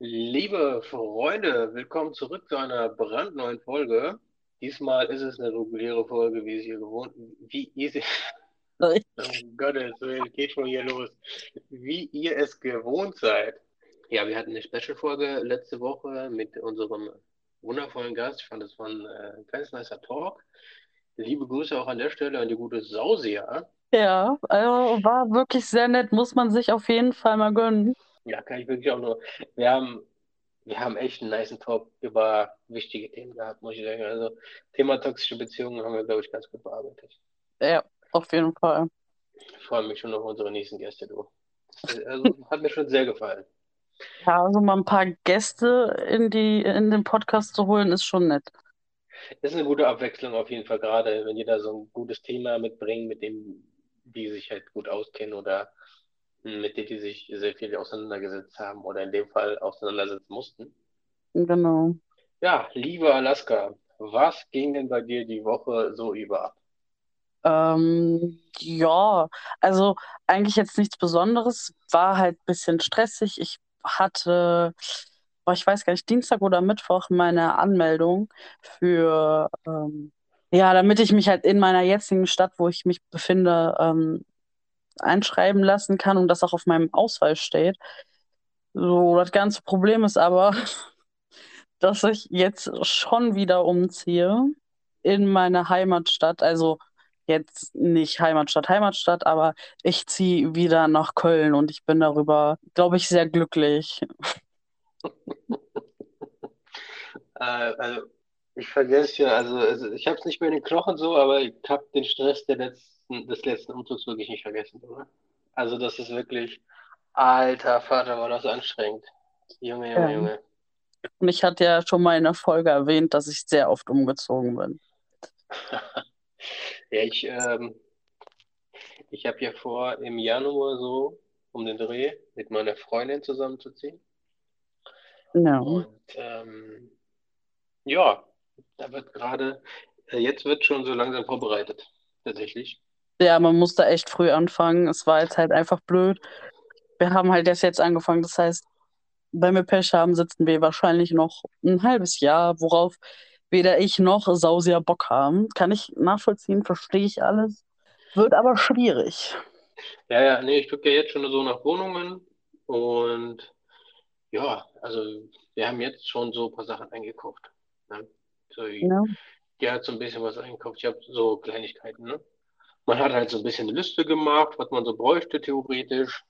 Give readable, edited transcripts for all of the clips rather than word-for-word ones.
Liebe Freunde, willkommen zurück zu einer brandneuen Folge. Diesmal ist es eine reguläre Folge, wie es hier gewohnt um Gottes Willen, geht schon hier los. Wie ihr es gewohnt seid. Ja, wir hatten eine Special-Folge letzte Woche mit unserem wundervollen Gast. Ich fand, es war ein ganz nicer Talk. Liebe Grüße auch an der Stelle an die gute Sausia. Ja, also war wirklich sehr nett. Muss man sich auf jeden Fall mal gönnen. Ja, kann ich wirklich auch nur. Wir haben echt einen nicen Talk über wichtige Themen gehabt, muss ich sagen. Also Thema toxische Beziehungen haben wir, glaube ich, ganz gut bearbeitet. Ja, auf jeden Fall. Ich freue mich schon auf unsere nächsten Gäste, du. Also hat mir schon sehr gefallen. Ja, also mal ein paar Gäste in den Podcast zu holen, ist schon nett. Ist eine gute Abwechslung auf jeden Fall, gerade wenn jeder so ein gutes Thema mitbringt, mit dem die sich halt gut auskennen oder mit denen die sich sehr viel auseinandergesetzt haben oder in dem Fall auseinandersetzen mussten. Genau. Ja, liebe Alaska, was ging denn bei dir die Woche so über? Ja, also eigentlich jetzt nichts Besonderes, war halt ein bisschen stressig. Ich hatte, ich weiß gar nicht, Dienstag oder Mittwoch meine Anmeldung für, damit ich mich halt in meiner jetzigen Stadt, wo ich mich befinde, einschreiben lassen kann und das auch auf meinem Ausweis steht. So, das ganze Problem ist aber, dass ich jetzt schon wieder umziehe in meine Heimatstadt. Also jetzt nicht Heimatstadt, aber ich ziehe wieder nach Köln und ich bin darüber, glaube ich, sehr glücklich. Also ich vergesse ja, also ich habe es nicht mehr in den Knochen so, aber ich habe den Stress des letzten Umzugs wirklich nicht vergessen, oder? Also das ist wirklich, alter Vater, war das anstrengend. Junge. Und ich hatte ja schon mal in der Folge erwähnt, dass ich sehr oft umgezogen bin. Ja, ich habe ja vor, im Januar so um den Dreh mit meiner Freundin zusammenzuziehen. No. Und da wird gerade, jetzt wird schon so langsam vorbereitet, tatsächlich. Ja, man muss da echt früh anfangen. Es war jetzt halt einfach blöd. Wir haben halt erst jetzt angefangen. Das heißt, wenn wir Pech haben, sitzen wir wahrscheinlich noch ein halbes Jahr, worauf weder ich noch Sausia Bock haben. Kann ich nachvollziehen, verstehe ich alles. Wird aber schwierig. Ja, nee, ich gucke ja jetzt schon so nach Wohnungen und ja, also wir haben jetzt schon so ein paar Sachen eingekauft. Ne? So, ja. Die hat so ein bisschen was eingekauft. Ich habe so Kleinigkeiten. Ne? Man hat halt so ein bisschen eine Liste gemacht, was man so bräuchte theoretisch.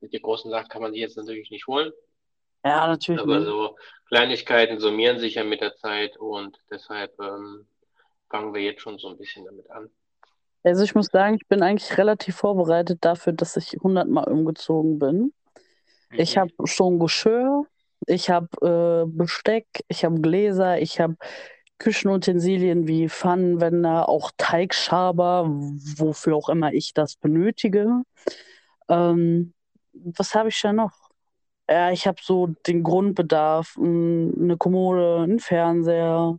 Mit den großen Sachen kann man die jetzt natürlich nicht holen. Ja, natürlich. Aber nicht. So Kleinigkeiten summieren sich ja mit der Zeit und deshalb fangen wir jetzt schon so ein bisschen damit an. Also ich muss sagen, ich bin eigentlich relativ vorbereitet dafür, dass ich 100-mal umgezogen bin. Ich habe schon Geschirr, ich habe Besteck, ich habe Gläser, ich habe Küchenutensilien wie Pfannenwender, auch Teigschaber, wofür auch immer ich das benötige. Was habe ich da noch? Ja, ich habe so den Grundbedarf, eine Kommode, einen Fernseher,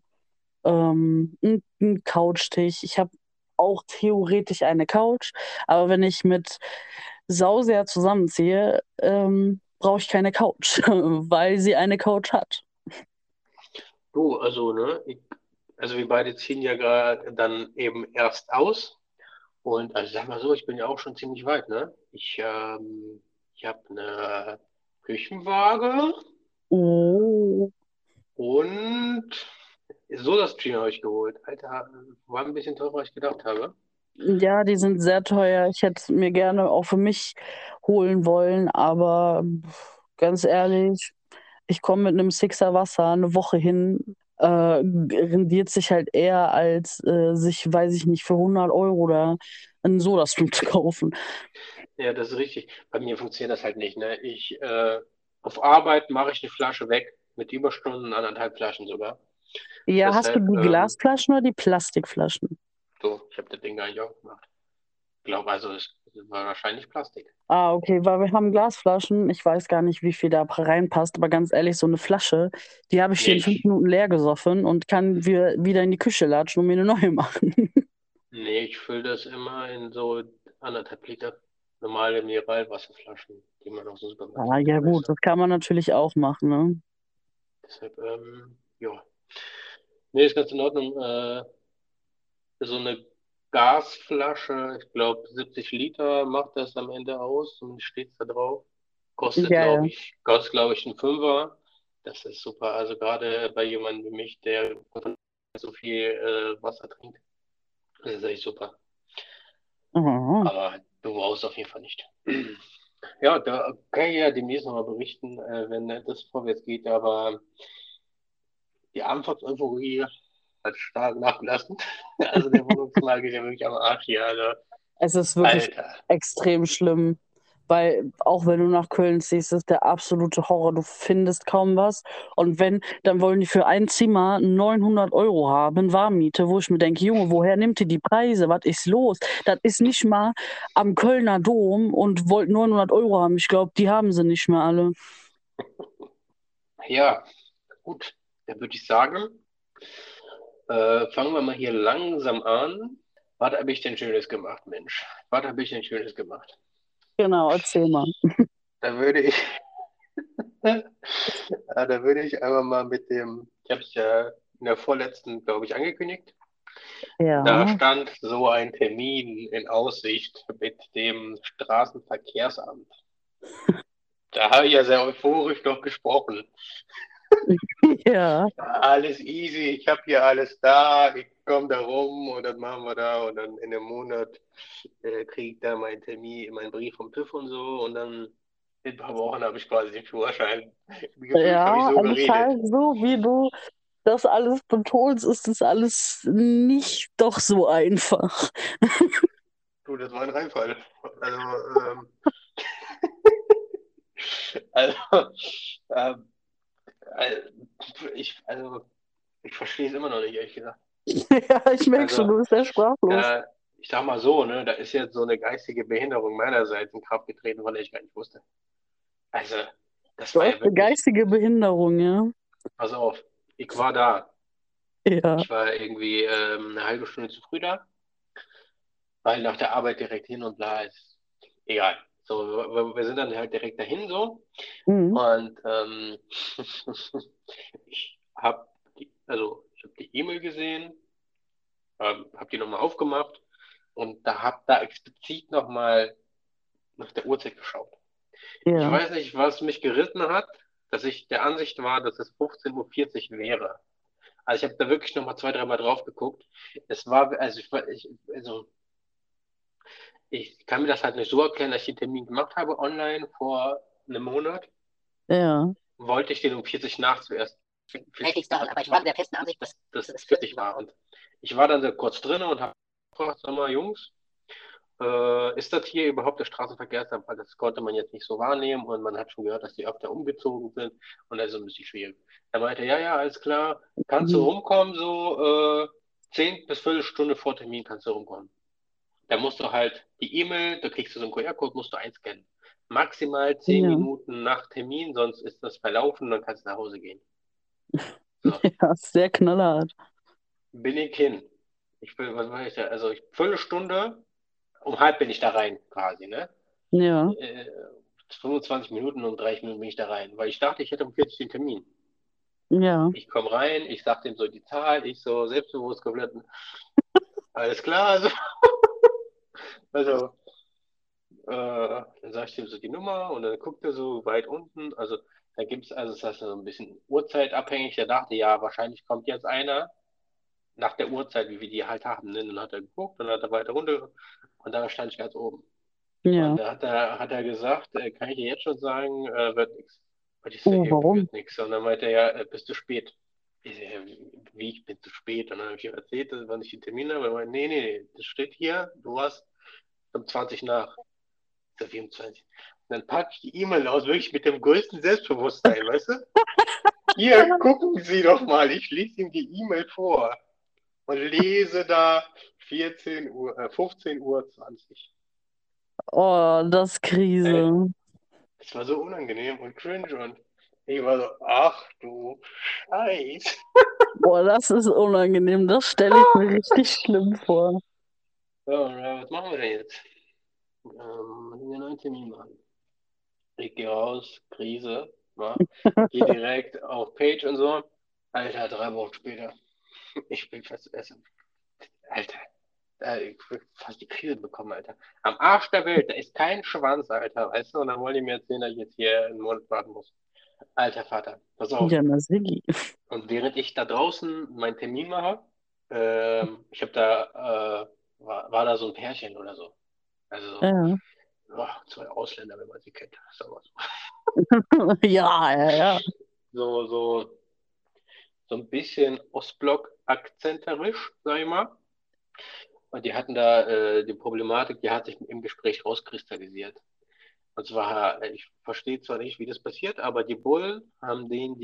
einen Couchtisch. Ich habe auch theoretisch eine Couch, aber wenn ich mit Sausia zusammenziehe, brauche ich keine Couch, weil sie eine Couch hat. Du, also, ne? Also wir beide ziehen ja gerade dann eben erst aus und also sag mal so, ich bin ja auch schon ziemlich weit, ne? Ich habe eine Küchenwaage und so das Stream habe ich geholt. Alter, war ein bisschen teurer, als ich gedacht habe. Ja, die sind sehr teuer. Ich hätte es mir gerne auch für mich holen wollen, aber ganz ehrlich, ich komme mit einem Sixer Wasser eine Woche hin, rendiert sich halt eher als sich, weiß ich nicht, für 100 Euro da einen Soda-Stream zu kaufen. Ja, das ist richtig. Bei mir funktioniert das halt nicht. Ne? Ich auf Arbeit mache ich eine Flasche weg, mit Überstunden 1,5 Flaschen sogar. Ja, das hast halt, du die Glasflaschen oder die Plastikflaschen? So, ich habe das Ding gar nicht aufgemacht. Ich glaube, also es war wahrscheinlich Plastik. Ah, okay, weil wir haben Glasflaschen. Ich weiß gar nicht, wie viel da reinpasst, aber ganz ehrlich, so eine Flasche, die habe ich hier in 5 Minuten leer gesoffen und kann wieder in die Küche latschen und mir eine neue machen. Nee, ich fülle das immer in so 1,5 Liter. normale Mineralwasserflaschen, die man aus dem Supermarkt hat. Ah, ja gut, das kann man natürlich auch machen, ne? Deshalb, ja. Nee, ist ganz in Ordnung. So eine Gasflasche, ich glaube 70 Liter macht das am Ende aus und steht da drauf. Kostet, ja, glaube ich, einen Fünfer. Das ist super. Also gerade bei jemandem wie mich, der so viel Wasser trinkt, das ist echt super. Mhm. Aber du brauchst auf jeden Fall nicht. Ja, da kann ich ja demnächst nochmal berichten, wenn das vorwärts geht, aber die Anfangseuphorie hat stark nachgelassen. Also der Wohnungsmarkt ist ja wirklich am Arsch hier. Also, es ist wirklich extrem schlimm, weil auch wenn du nach Köln ziehst, ist der absolute Horror. Du findest kaum was und wenn, dann wollen die für ein Zimmer 900 Euro haben, Warmmiete, wo ich mir denke, Junge, woher nimmt ihr die Preise? Was ist los? Das ist nicht mal am Kölner Dom und wollt 900 Euro haben. Ich glaube, die haben sie nicht mehr alle. Ja, gut. Dann würde ich sagen, fangen wir mal hier langsam an. Was habe ich denn Schönes gemacht, Mensch? Was habe ich denn Schönes gemacht? Genau, erzähl mal. Da würde ich einfach mal mit dem, ich habe es ja in der vorletzten, glaube ich, angekündigt. Ja. Da stand so ein Termin in Aussicht mit dem Straßenverkehrsamt. Da habe ich ja sehr euphorisch noch gesprochen. Ja. Alles easy, ich habe hier alles da, ich komme da rum und dann machen wir da und dann in einem Monat kriege ich da meinen Termin, meinen Brief vom TÜV und so und dann in ein paar Wochen habe ich quasi den Führerschein. Ja, so anscheinend so, wie du das alles betonst, ist das alles nicht doch so einfach. Du, das war ein Reinfall. Also, ich verstehe es immer noch nicht, ehrlich gesagt. Ja, ich merke schon, du bist sehr sprachlos. Ich sag mal so, ne, da ist jetzt so eine geistige Behinderung meinerseits in Kraft getreten, weil ich gar nicht wusste. Also, das war ja wirklich... eine geistige Behinderung, ja. Pass auf, ich war da. Ja. Ich war irgendwie eine halbe Stunde zu früh da, weil nach der Arbeit direkt hin und bla ist egal. So, wir sind dann halt direkt dahin so. Mhm. Und ich hab die E-Mail gesehen, hab die nochmal aufgemacht und da hab da explizit nochmal nach der Uhrzeit geschaut. Ja. Ich weiß nicht, was mich geritten hat, dass ich der Ansicht war, dass es 15.40 Uhr wäre. Also ich habe da wirklich nochmal 2-3 Mal drauf geguckt. Es war, ich kann mir das halt nicht so erklären, dass ich den Termin gemacht habe online vor einem Monat. Ja. Wollte ich den um 40 nach zuerst. Aber ich war der festen Ansicht, dass es 40 war. Und ich war dann so kurz drin und habe gefragt, sag mal, Jungs, ist das hier überhaupt der Straßenverkehrsamt? Weil das konnte man jetzt nicht so wahrnehmen und man hat schon gehört, dass die öfter umgezogen sind und also ein bisschen schwierig. Er meinte, ja, alles klar, kannst du rumkommen, so 10 bis Viertelstunde vor Termin kannst du rumkommen. Da musst du halt die E-Mail, da kriegst du so einen QR-Code, musst du einscannen. Maximal 10 Minuten nach Termin, sonst ist das verlaufen, dann kannst du nach Hause gehen. So. Ja, sehr knallhart. Bin ich hin. Viertelstunde, um halb bin ich da rein, quasi, ne? Ja. 25 Minuten, um 30 Minuten bin ich da rein, weil ich dachte, ich hätte um 40 den Termin. Ja. Ich komme rein, ich sag dem so die Zahl, ich so selbstbewusst komplett. Alles klar, also. Also, dann sag ich ihm so die Nummer und dann guckt er so weit unten. Also, da gibt es, das heißt so ein bisschen uhrzeitabhängig. Der dachte, ja, wahrscheinlich kommt jetzt einer nach der Uhrzeit, wie wir die halt haben. Ne? Dann hat er geguckt, dann hat er weiter runter und da stand ich ganz oben. Ja. Und da hat er gesagt, kann ich dir jetzt schon sagen, wird nichts. Und ich so, warum? Wird nichts. Und dann meinte er, ja, bist du spät. Ich so, ja, wie, ich bin zu spät? Und dann habe ich ihm erzählt, wann ich den Termin habe. Er meinte, nee, das steht hier, du hast um 20 nach. So wie um 20. Und dann packe ich die E-Mail aus, wirklich mit dem größten Selbstbewusstsein, weißt du? Hier, gucken Sie doch mal. Ich lese ihm die E-Mail vor und lese da 15:20 Uhr. Oh, das ist Krise. Es war so unangenehm und cringe und ich war so, ach du Scheiß. Boah, das ist unangenehm. Das stelle ich mir richtig schlimm vor. So, was machen wir denn jetzt? einen neuen Termin machen. Ich gehe raus, Krise, ne? Gehe direkt auf Page und so. Alter, 3 Wochen später. Ich bin fast essen. Alter, ich bin fast die Krise bekommen, Alter. Am Arsch der Welt, da ist kein Schwanz, Alter, weißt du? Und dann wollen die mir erzählen, dass ich jetzt hier einen Monat warten muss. Alter Vater, pass auf. Ja, und während ich da draußen meinen Termin mache, ich habe da, war da so ein Pärchen oder so. Also, ja. Oh, 2 Ausländer, wenn man sie kennt. So. Ja. So ein bisschen Ostblock-akzenterisch, sag ich mal. Und die hatten da die Problematik, die hat sich im Gespräch rauskristallisiert. Und zwar, ich verstehe zwar nicht, wie das passiert, aber die Bullen haben denen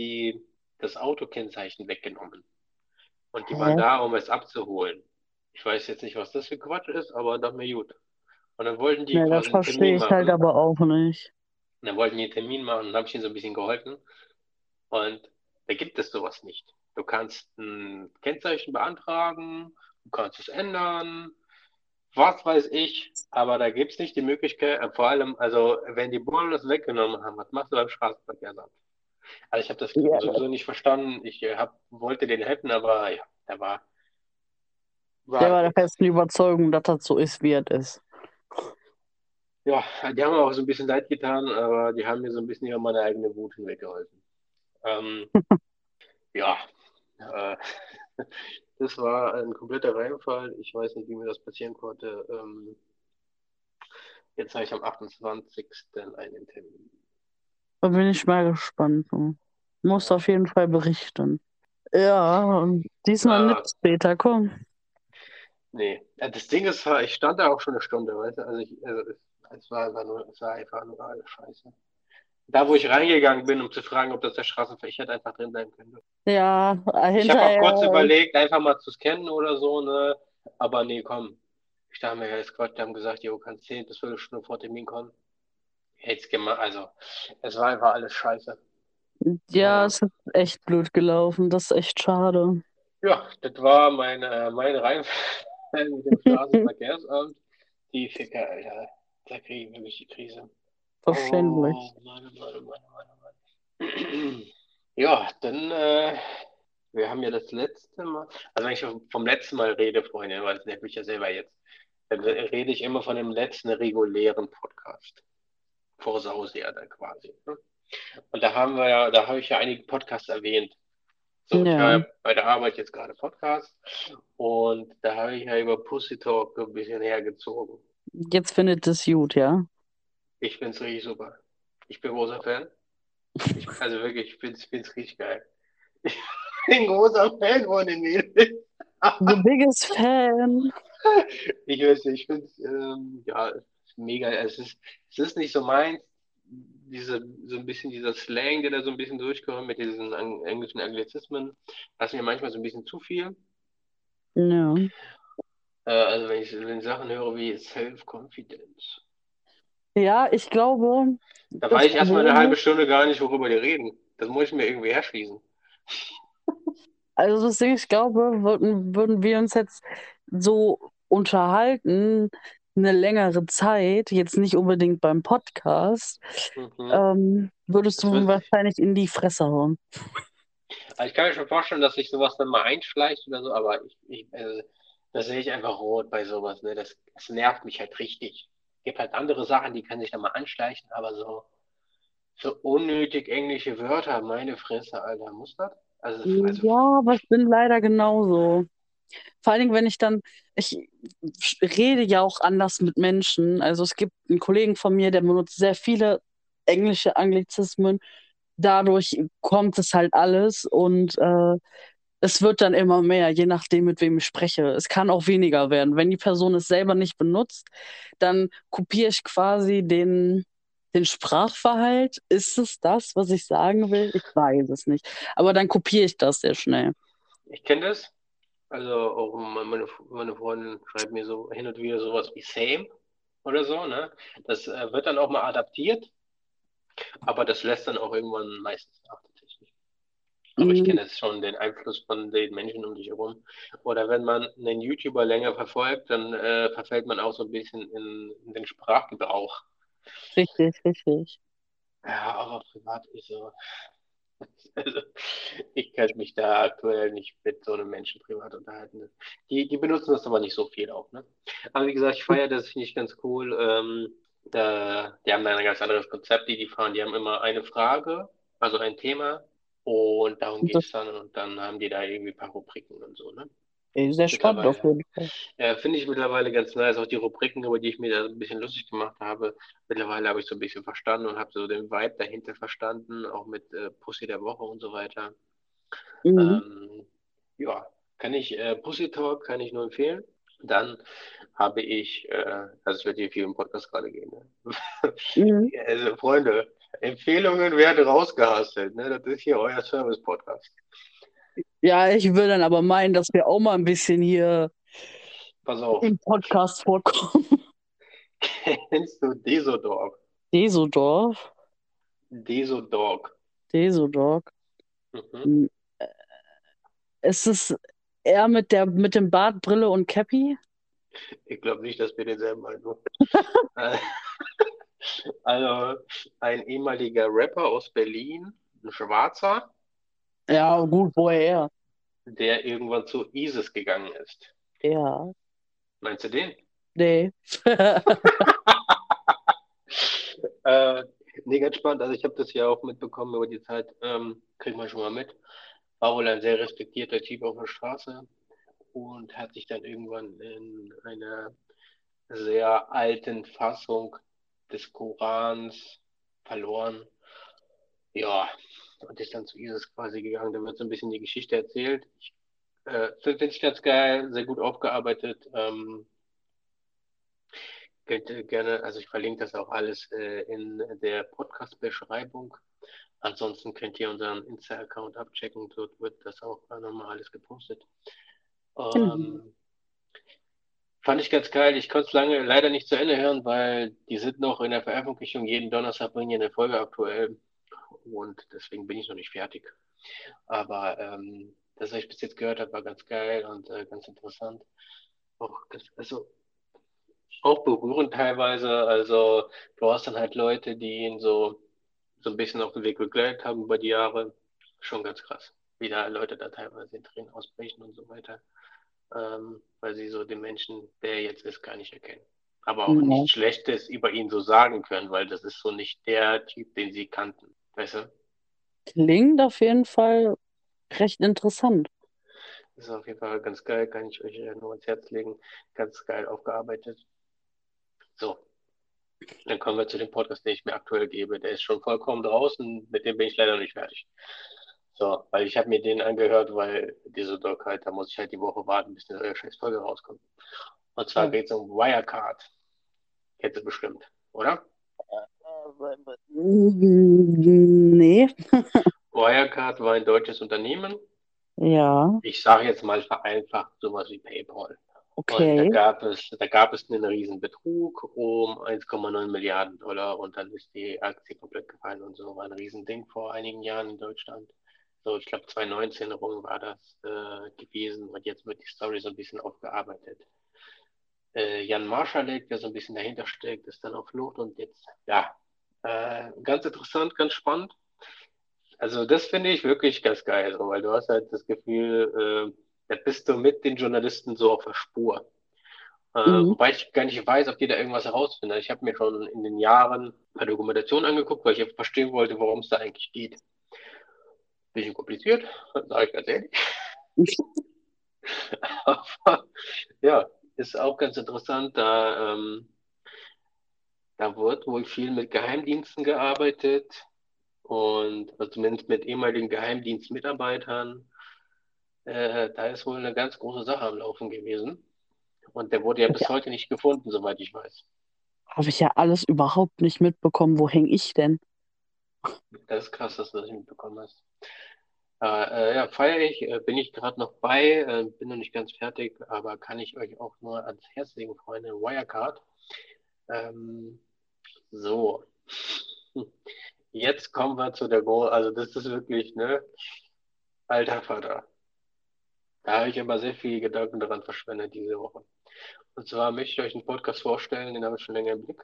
das Autokennzeichen weggenommen. Und die waren da, um es abzuholen. Ich weiß jetzt nicht, was das für Quatsch ist, aber dachte mir, gut. Und dann wollten die das verstehe ich halt aber auch nicht. Und dann wollten die einen Termin machen und habe ich ihnen so ein bisschen geholfen. Und da gibt es sowas nicht. Du kannst ein Kennzeichen beantragen, du kannst es ändern, was weiß ich, aber da gibt es nicht die Möglichkeit, vor allem, also wenn die Bullen das weggenommen haben, was machst du beim Straßenverkehrsamt? Also ich habe das sowieso nicht verstanden, ich wollte den helfen, aber ja, der war der festen Überzeugung, dass das so ist, wie es ist. Ja, die haben auch so ein bisschen leid getan, aber die haben mir so ein bisschen über meine eigene Wut hinweggeholfen. Ja, das war ein kompletter Reinfall. Ich weiß nicht, wie mir das passieren konnte. Jetzt habe ich am 28. einen Termin. Da bin ich mal gespannt. Muss auf jeden Fall berichten. Ja, diesmal nicht später, komm. Nee, das Ding ist, ich stand da auch schon 1 Stunde, weißt du? Also es war einfach nur alles scheiße. Da, wo ich reingegangen bin, um zu fragen, ob das der Straßenverkehr einfach drin sein könnte. Ja, ich habe auch kurz überlegt, einfach mal zu scannen oder so, ne? Aber nee, komm. Ich dachte mir, ja, ist Quatsch. Die haben gesagt, jo, kannst 10 bis 12 Stunden vor Termin kommen. Hätt's gemacht. Also, es war einfach alles scheiße. Ja, es ist echt blöd gelaufen. Das ist echt schade. Ja, das war mein Reinfall mit dem Straßenverkehrsamt. Die Ficker, Alter. Da kriegen wir nämlich die Krise. Verständlich. Oh, Mann. Ja, dann, wir haben ja das letzte Mal, also wenn ich vom letzten Mal rede, Freunde, weil das nervt mich ja selber jetzt, dann rede ich immer von dem letzten regulären Podcast. Vor Sausia dann quasi. Ne? Und da habe ich ja einige Podcasts erwähnt. So, ja. Ich habe bei der Arbeit jetzt gerade Podcasts und da habe ich ja über Pussy Talk ein bisschen hergezogen. Jetzt findet es gut, ja? Ich finde es richtig super. Ich bin großer Fan. Also wirklich, ich finde es richtig geil. Ich bin großer Fan von den Mädels. The biggest Fan. Ich weiß nicht, ich finde es mega. Es ist nicht so meins, so ein bisschen dieser Slang, der da so ein bisschen durchkommt mit diesen englischen Anglizismen. Das ist mir manchmal so ein bisschen zu viel. No. Also wenn ich Sachen höre wie Self-Confidence. Ja, ich glaube... Da weiß ich erstmal eine halbe Stunde gar nicht, worüber die reden. Das muss ich mir irgendwie herschließen. Also deswegen, ich glaube, würden wir uns jetzt so unterhalten, eine längere Zeit, jetzt nicht unbedingt beim Podcast, würdest du wahrscheinlich in die Fresse hauen. Also ich kann mir schon vorstellen, dass sich sowas dann mal einschleicht oder so, aber das sehe ich einfach rot bei sowas. Ne? Das nervt mich halt richtig. Gibt halt andere Sachen, die kann sich da mal anschleichen, aber so unnötig englische Wörter, meine Fresse, Alter, muss das? Also, ja, aber ich bin leider genauso. Vor allen Dingen, wenn ich rede ja auch anders mit Menschen. Also es gibt einen Kollegen von mir, der benutzt sehr viele englische Anglizismen. Dadurch kommt es halt alles und es wird dann immer mehr, je nachdem, mit wem ich spreche. Es kann auch weniger werden. Wenn die Person es selber nicht benutzt, dann kopiere ich quasi den Sprachverhalt. Ist es das, was ich sagen will? Ich weiß es nicht. Aber dann kopiere ich das sehr schnell. Ich kenne das. Also auch meine Freundin schreibt mir so hin und wieder sowas wie same oder so. Ne? Das wird dann auch mal adaptiert. Aber das lässt dann auch irgendwann meistens ab. aber ich kenne jetzt schon den Einfluss von den Menschen um dich herum. Oder wenn man einen YouTuber länger verfolgt, dann verfällt man auch so ein bisschen in den Sprachgebrauch. Richtig, richtig. Ja, aber privat ist so. Also, ich kann mich da aktuell nicht mit so einem Menschen privat unterhalten. Die benutzen das aber nicht so viel auch, ne? Aber wie gesagt, ich feiere das, finde ich ganz cool. Die haben da ein ganz anderes Konzept, die fahren. Die haben immer eine Frage, also ein Thema, und darum geht es dann. Und dann haben die da irgendwie ein paar Rubriken und so, ne? Sehr spannend auf jeden Fall. Ja, finde ich mittlerweile ganz nice. Auch die Rubriken, über die ich mir da ein bisschen lustig gemacht habe, mittlerweile habe ich so ein bisschen verstanden und habe so den Vibe dahinter verstanden, auch mit Pussy der Woche und so weiter. Mhm. Ja, kann ich Pussy Talk kann ich nur empfehlen. Dann habe ich, das wird hier viel im Podcast gerade gehen, ne? Mhm. Also Freunde, Empfehlungen werden rausgehastelt, ne? Das ist hier euer Service-Podcast. Ja, ich würde dann aber meinen, dass wir auch mal ein bisschen hier im Podcast vorkommen. Kennst du Desodork? Desodork. Mhm. Ist es eher mit dem Bart, Brille und Cappy? Ich glaube nicht, dass wir denselben meinen. Also ein ehemaliger Rapper aus Berlin, ein Schwarzer. Ja, gut, woher? Der irgendwann zu ISIS gegangen ist. Ja. Meinst du den? Nee. Nee, ganz spannend. Also ich habe das ja auch mitbekommen über die Zeit. Kriegt man schon mal mit. War wohl ein sehr respektierter Typ auf der Straße und hat sich dann irgendwann in einer sehr alten Fassung des Korans verloren. Ja. Und ist dann zu ISIS quasi gegangen. Da wird so ein bisschen die Geschichte erzählt. Ich finde den ganz geil, sehr gut aufgearbeitet. Könnt ihr gerne, also ich verlinke das auch alles in der Podcast-Beschreibung. Ansonsten könnt ihr unseren Insta-Account abchecken. Dort wird das auch nochmal alles gepostet. Fand ich ganz geil. Ich konnte es lange leider nicht zu Ende hören, weil die sind noch in der Veröffentlichung. Jeden Donnerstag bringen die eine Folge aktuell. Und deswegen bin ich noch nicht fertig. Aber das, was ich bis jetzt gehört habe, war ganz geil und ganz interessant. Auch berührend teilweise. Also du hast dann halt Leute, die ihn so ein bisschen auf den Weg begleitet haben über die Jahre. Schon ganz krass. Wie da Leute da teilweise in Tränen ausbrechen und so weiter. Weil sie so den Menschen, der jetzt ist, gar nicht erkennen. Aber auch nichts Schlechtes über ihn so sagen können, weil das ist so nicht der Typ, den sie kannten. Weißt du? Klingt auf jeden Fall recht interessant. Das ist auf jeden Fall ganz geil, kann ich euch nur ans Herz legen. Ganz geil aufgearbeitet. So, dann kommen wir zu dem Podcast, den ich mir aktuell gebe. Der ist schon vollkommen draußen, mit dem bin ich leider nicht fertig. So, weil ich habe mir den angehört, weil diese Doc halt, da muss ich halt die Woche warten, bis eine neue Scheißfolge rauskommt. Und zwar geht es um Wirecard. Kennst du bestimmt, oder? Nee. Wirecard war ein deutsches Unternehmen. Ja. Ich sage jetzt mal vereinfacht sowas wie PayPal. Okay. Und da gab es einen riesen Betrug um 1,9 Milliarden Dollar und dann ist die Aktie komplett gefallen und so. War ein Riesending vor einigen Jahren in Deutschland. So, ich glaube 2019 rum war das gewesen und jetzt wird die Story so ein bisschen aufgearbeitet. Jan Marschallek, der so ein bisschen dahinter steckt, ist dann auf Flucht und jetzt, ja, ganz interessant, ganz spannend. Also das finde ich wirklich ganz geil, so, weil du hast halt das Gefühl, da bist du mit den Journalisten so auf der Spur. Wobei ich gar nicht weiß, ob die da irgendwas herausfinden. Ich habe mir schon in den Jahren eine Dokumentation angeguckt, weil ich verstehen wollte, worum es da eigentlich geht. Bisschen kompliziert, sage ich ganz ehrlich. Aber ja, ist auch ganz interessant, da wird wohl viel mit Geheimdiensten gearbeitet und also zumindest mit ehemaligen Geheimdienstmitarbeitern. Da ist wohl eine ganz große Sache am Laufen gewesen. Und der wurde ja bis heute nicht gefunden, soweit ich weiß. Habe ich ja alles überhaupt nicht mitbekommen. Wo hänge ich denn? Das ist krass, dass du das nicht mitbekommen hast. Ja, feiere ich. Bin ich gerade noch bei. Bin noch nicht ganz fertig, aber kann ich euch auch nur ans Herz legen, Freunde. Wirecard. So, jetzt kommen wir zu der Goal, also das ist wirklich, ne, Alter Vater. Da habe ich aber sehr viele Gedanken daran verschwendet diese Woche. Und zwar möchte ich euch einen Podcast vorstellen, den habe ich schon länger im Blick.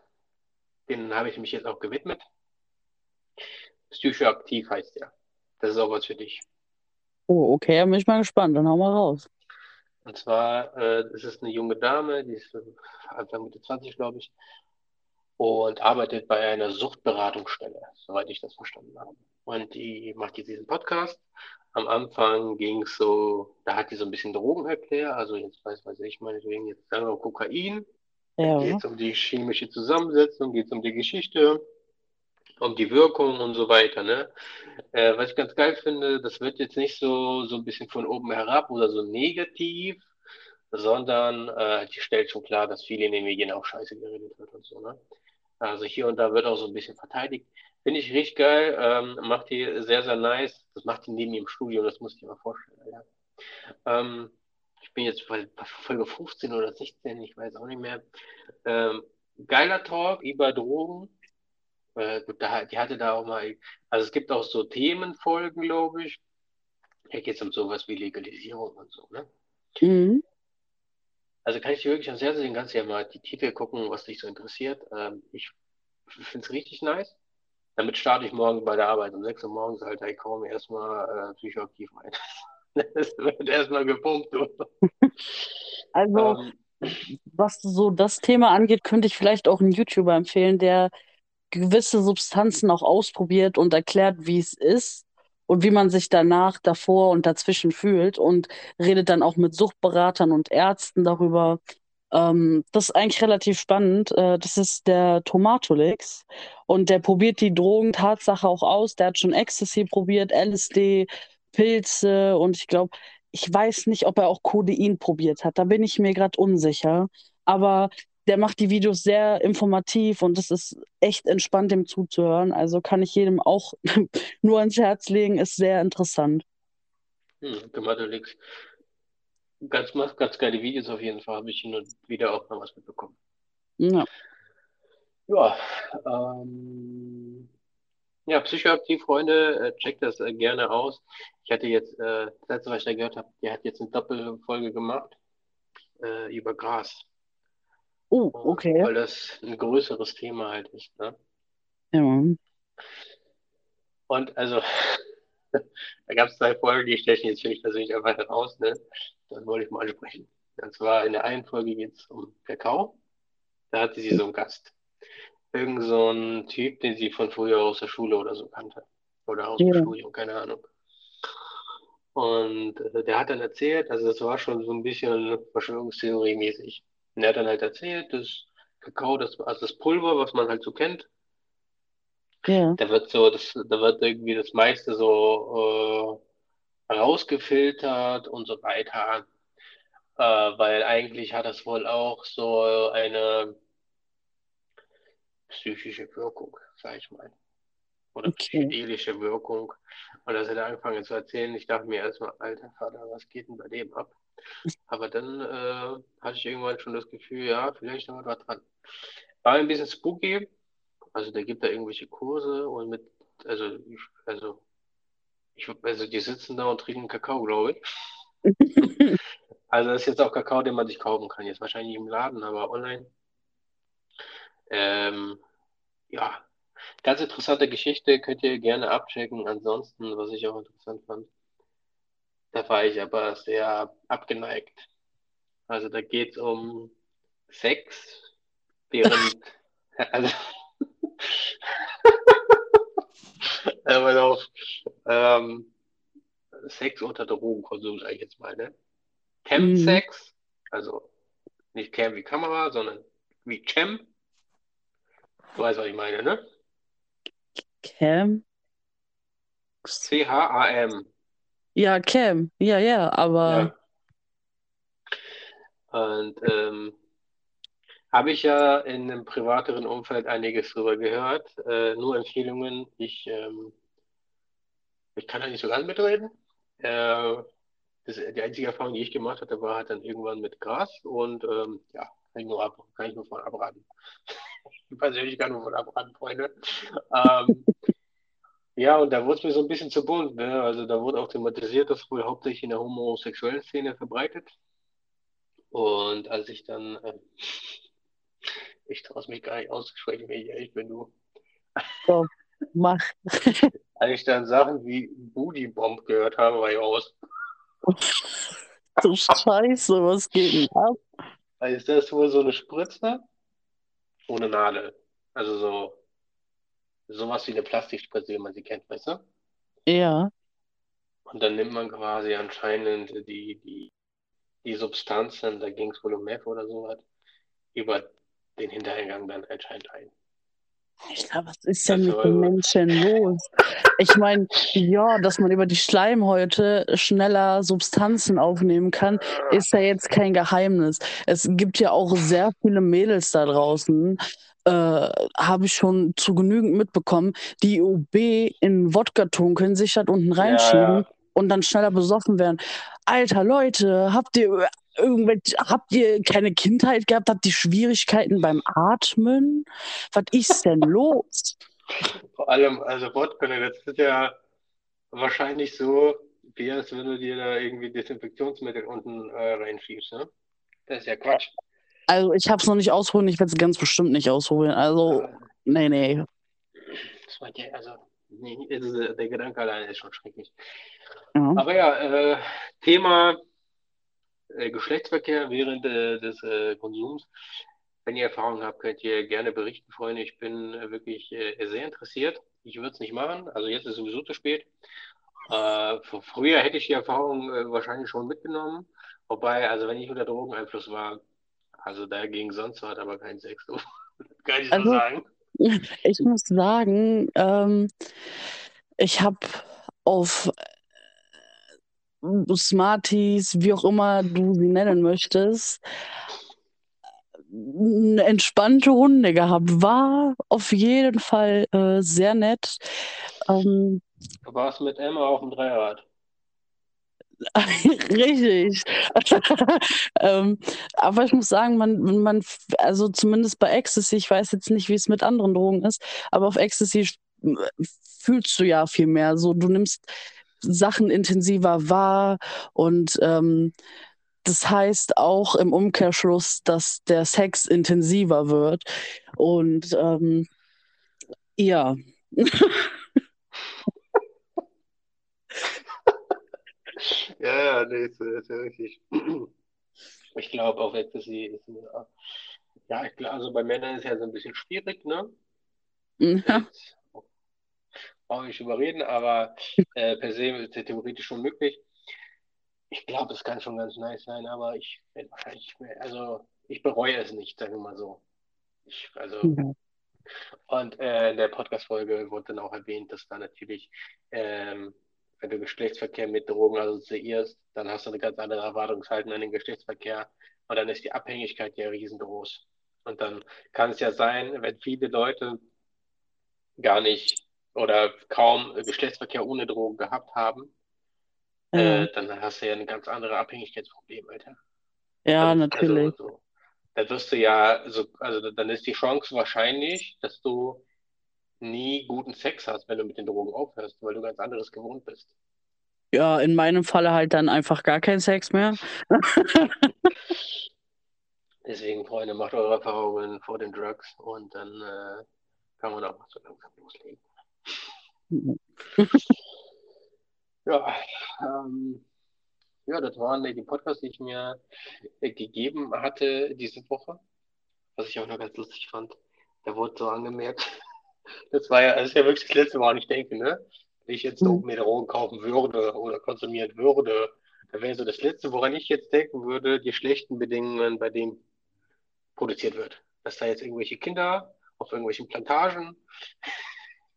Den habe ich mich jetzt auch gewidmet. Psychoaktiv heißt der. Das ist auch was für dich. Oh, okay, bin ich mal gespannt. Dann hau mal raus. Und zwar ist es eine junge Dame, die ist Anfang Mitte 20, glaube ich, und arbeitet bei einer Suchtberatungsstelle, soweit ich das verstanden habe. Und die macht jetzt diesen Podcast. Am Anfang ging es so, da hat die so ein bisschen Drogen erklärt, also jetzt weiß ich meinetwegen, jetzt sagen wir Kokain. Ja. Geht es um die chemische Zusammensetzung, geht es um die Geschichte, um die Wirkung und so weiter, ne? Was ich ganz geil finde, das wird jetzt nicht so ein bisschen von oben herab oder so negativ, sondern die stellt schon klar, dass viele in den Medien auch scheiße geredet wird und so, ne? Also hier und da wird auch so ein bisschen verteidigt. Finde ich richtig geil, macht die sehr, sehr nice. Das macht die neben ihrem Studium, das muss ich dir mal vorstellen. Ja. Ich bin jetzt bei Folge 15 oder 16, ich weiß auch nicht mehr. Geiler Talk über Drogen. Die hatte da auch mal, also es gibt auch so Themenfolgen, glaube ich. Da geht es um sowas wie Legalisierung und so, ne? Mhm. Also kann ich dir wirklich am sehr, sehr ganz gerne mal die Titel gucken, was dich so interessiert. Ich finde es richtig nice. Damit starte ich morgen bei der Arbeit. Um 6 Uhr morgens, Alter, ich komme erstmal Psychoaktiv rein. Das wird erstmal gepumpt. Also, was so das Thema angeht, könnte ich vielleicht auch einen YouTuber empfehlen, der gewisse Substanzen auch ausprobiert und erklärt, wie es ist und wie man sich danach, davor und dazwischen fühlt und redet dann auch mit Suchtberatern und Ärzten darüber. Das ist eigentlich relativ spannend. Das ist der Tomatolix und der probiert die Drogen Tatsache auch aus. Der hat schon Ecstasy probiert, LSD, Pilze und ich weiß nicht, ob er auch Codein probiert hat. Da bin ich mir gerade unsicher. Aber der macht die Videos sehr informativ und es ist echt entspannt, dem zuzuhören. Also kann ich jedem auch nur ans Herz legen, ist sehr interessant. Tomatolix. Ganz geile Videos auf jeden Fall, habe ich hin und wieder auch noch was mitbekommen. Ja. Ja, Psychoaktiv, Freunde, checkt das gerne aus. Ich hatte jetzt, das letzte, was ich da gehört habe, der hat jetzt eine Doppelfolge gemacht über Gras. Oh, okay. Weil das ein größeres Thema halt ist, ne? Ja. Und also, da gab es 2 Folgen, die stechen jetzt, finde ich persönlich, einfach heraus, ne? Dann wollte ich mal ansprechen. Und zwar in der einen Folge geht es um Kakao. Da hatte sie so einen Gast. Irgend so einen Typ, den sie von früher aus der Schule oder so kannte. Oder aus dem Studium, keine Ahnung. Und der hat dann erzählt, also das war schon so ein bisschen Verschwörungstheorie-mäßig. Und er hat dann halt erzählt, dass Kakao, das Pulver, was man halt so kennt, da wird irgendwie das meiste so rausgefiltert und so weiter. Weil eigentlich hat das wohl auch so eine psychische Wirkung, sag ich mal. Oder psychedelische Wirkung. Und als er da angefangen zu erzählen, ich dachte mir erstmal, alter Vater, was geht denn bei dem ab? Aber dann hatte ich irgendwann schon das Gefühl, ja, vielleicht haben wir da dran. War ein bisschen spooky. Also der gibt da irgendwelche Kurse und mit, die sitzen da und trinken Kakao, glaube ich. Also das ist jetzt auch Kakao, den man sich kaufen kann. Jetzt wahrscheinlich im Laden, aber online. Ganz interessante Geschichte, könnt ihr gerne abchecken. Ansonsten, was ich auch interessant fand, da war ich aber sehr abgeneigt. Also da geht es um Sex, während... also, aber auf Sex unter Drogenkonsum, sage ich jetzt mal, ne? Chem-Sex, also nicht Cam wie Kamera, sondern wie Chem. Du weißt, was ich meine, ne? Cam? C-H-A-M. Ja, Cam. Ja, aber... Ja. Und habe ich ja in einem privateren Umfeld einiges drüber gehört. Nur Empfehlungen. Ich kann da nicht so ganz mitreden. Die einzige Erfahrung, die ich gemacht hatte, war halt dann irgendwann mit Gras. Und kann ich nur von abraten. Ich persönlich kann nur von abraten, Freunde. Ja, und da wurde es mir so ein bisschen zu bunt, ne? Also da wurde auch thematisiert, dass wohl hauptsächlich in der homosexuellen Szene verbreitet. Und als ich dann, ich traue es mich gar nicht auszusprechen, wenn ich ehrlich bin, du. Komm, mach. Als ich dann Sachen wie Booty Bomb gehört habe, war ich aus. Du Scheiße, was geht denn ab? Also das ist wohl so eine Spritze ohne Nadel. Also sowas wie eine Plastikspritze, wie man sie kennt, weißt du? Ja. Und dann nimmt man quasi anscheinend die Substanzen, da ging es wohl um Meth oder sowas, über den Hintereingang dann anscheinend ein. Alter, was ist denn mit den Menschen los? Ich meine, ja, dass man über die Schleimhäute schneller Substanzen aufnehmen kann, ist ja jetzt kein Geheimnis. Es gibt ja auch sehr viele Mädels da draußen, habe ich schon zu genügend mitbekommen, die OB in Wodka tunkeln, sich das unten reinschieben und dann schneller besoffen werden. Alter, Leute, habt ihr keine Kindheit gehabt? Habt ihr Schwierigkeiten beim Atmen? Was ist denn los? Vor allem, also Wodka, das ist ja wahrscheinlich so, wie als wenn du dir da irgendwie Desinfektionsmittel unten reinschiebst, ne? Das ist ja Quatsch. Also ich hab's noch nicht ausprobiert, ich werde es ganz bestimmt nicht ausprobieren. Also, nee. Das war ja, also, nee, der Gedanke alleine ist schon schrecklich. Ja. Aber ja, Thema Geschlechtsverkehr während des Konsums. Wenn ihr Erfahrungen habt, könnt ihr gerne berichten, Freunde. Ich bin wirklich sehr interessiert. Ich würde es nicht machen. Also jetzt ist es sowieso zu spät. Früher hätte ich die Erfahrung wahrscheinlich schon mitgenommen. Wobei, also wenn ich unter Drogeneinfluss war, also dagegen sonst war, aber kein Sex. Kann ich so sagen. Ich muss sagen, ich habe auf Smarties, wie auch immer du sie nennen möchtest, eine entspannte Runde gehabt. War auf jeden Fall sehr nett. Du warst mit Emma auf dem Dreirad. Richtig. Aber ich muss sagen, man, also zumindest bei Ecstasy, ich weiß jetzt nicht, wie es mit anderen Drogen ist, aber auf Ecstasy fühlst du ja viel mehr. So, du nimmst Sachen intensiver wahr und das heißt auch im Umkehrschluss, dass der Sex intensiver wird. Und ja. Ja, nee, ist ja richtig. Ich glaube auch, dass sie ja, ich glaube, also bei Männern ist ja so ein bisschen schwierig, ne? Ja. Brauche ich nicht überreden, aber per se ist es theoretisch schon möglich. Ich glaube, es kann schon ganz nice sein, aber ich werde wahrscheinlich mehr, also ich bereue es nicht, sagen wir mal so. Und in der Podcast-Folge wurde dann auch erwähnt, dass da natürlich wenn du Geschlechtsverkehr mit Drogen assoziierst, dann hast du eine ganz andere Erwartungshaltung an den Geschlechtsverkehr und dann ist die Abhängigkeit ja riesengroß. Und dann kann es ja sein, wenn viele Leute gar nicht oder kaum Geschlechtsverkehr ohne Drogen gehabt haben, dann hast du ja ein ganz anderes Abhängigkeitsproblem, Alter. Ja, also, natürlich. Also, da wirst du ja, dann ist die Chance wahrscheinlich, dass du nie guten Sex hast, wenn du mit den Drogen aufhörst, weil du ganz anderes gewohnt bist. Ja, in meinem Falle halt dann einfach gar keinen Sex mehr. Deswegen, Freunde, macht eure Erfahrungen vor den Drugs und dann kann man auch mal so langsam loslegen. Ja, das waren die Podcasts, die ich mir gegeben hatte diese Woche, was ich auch noch ganz lustig fand. Da wurde so angemerkt, das ist ja wirklich das letzte Mal, ich denke, ne? Wenn ich jetzt mir Drogen kaufen würde oder konsumieren würde, dann wäre so das Letzte, woran ich jetzt denken würde, die schlechten Bedingungen, bei denen produziert wird. Dass da jetzt irgendwelche Kinder auf irgendwelchen Plantagen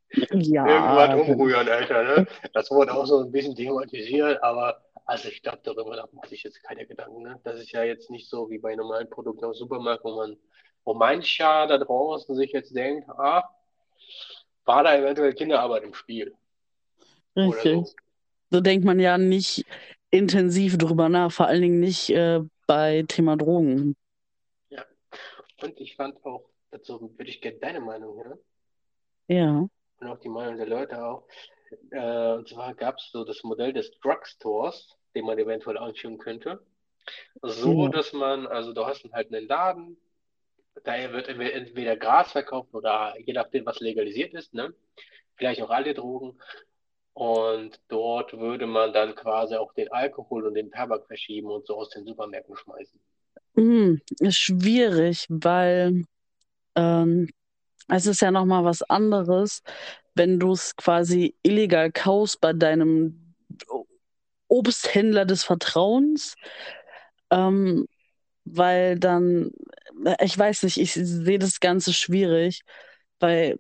irgendwas rumrühren, Alter, ne? Das wurde auch so ein bisschen thematisiert, aber also ich glaube, darüber macht sich jetzt keine Gedanken, ne? Das ist ja jetzt nicht so wie bei normalen Produkten aus dem Supermarkt, wo mancher da draußen sich jetzt denkt, war da eventuell Kinderarbeit im Spiel? Richtig. Oder so. So denkt man ja nicht intensiv drüber nach, vor allen Dingen nicht bei Thema Drogen. Ja, und ich fand auch, dazu würde ich gerne deine Meinung hören. Ja. und auch die Meinung der Leute auch. Und zwar gab es so das Modell des Drugstores, den man eventuell einführen könnte. So, dass man, also du hast halt einen Laden, da wird entweder Gras verkauft oder je nachdem, was legalisiert ist, ne? Vielleicht auch alle Drogen. Und dort würde man dann quasi auch den Alkohol und den Tabak verschieben und so aus den Supermärkten schmeißen. Ist schwierig, weil es ist ja nochmal was anderes, wenn du es quasi illegal kaufst bei deinem Obsthändler des Vertrauens, weil dann, ich weiß nicht, ich sehe das Ganze schwierig, weil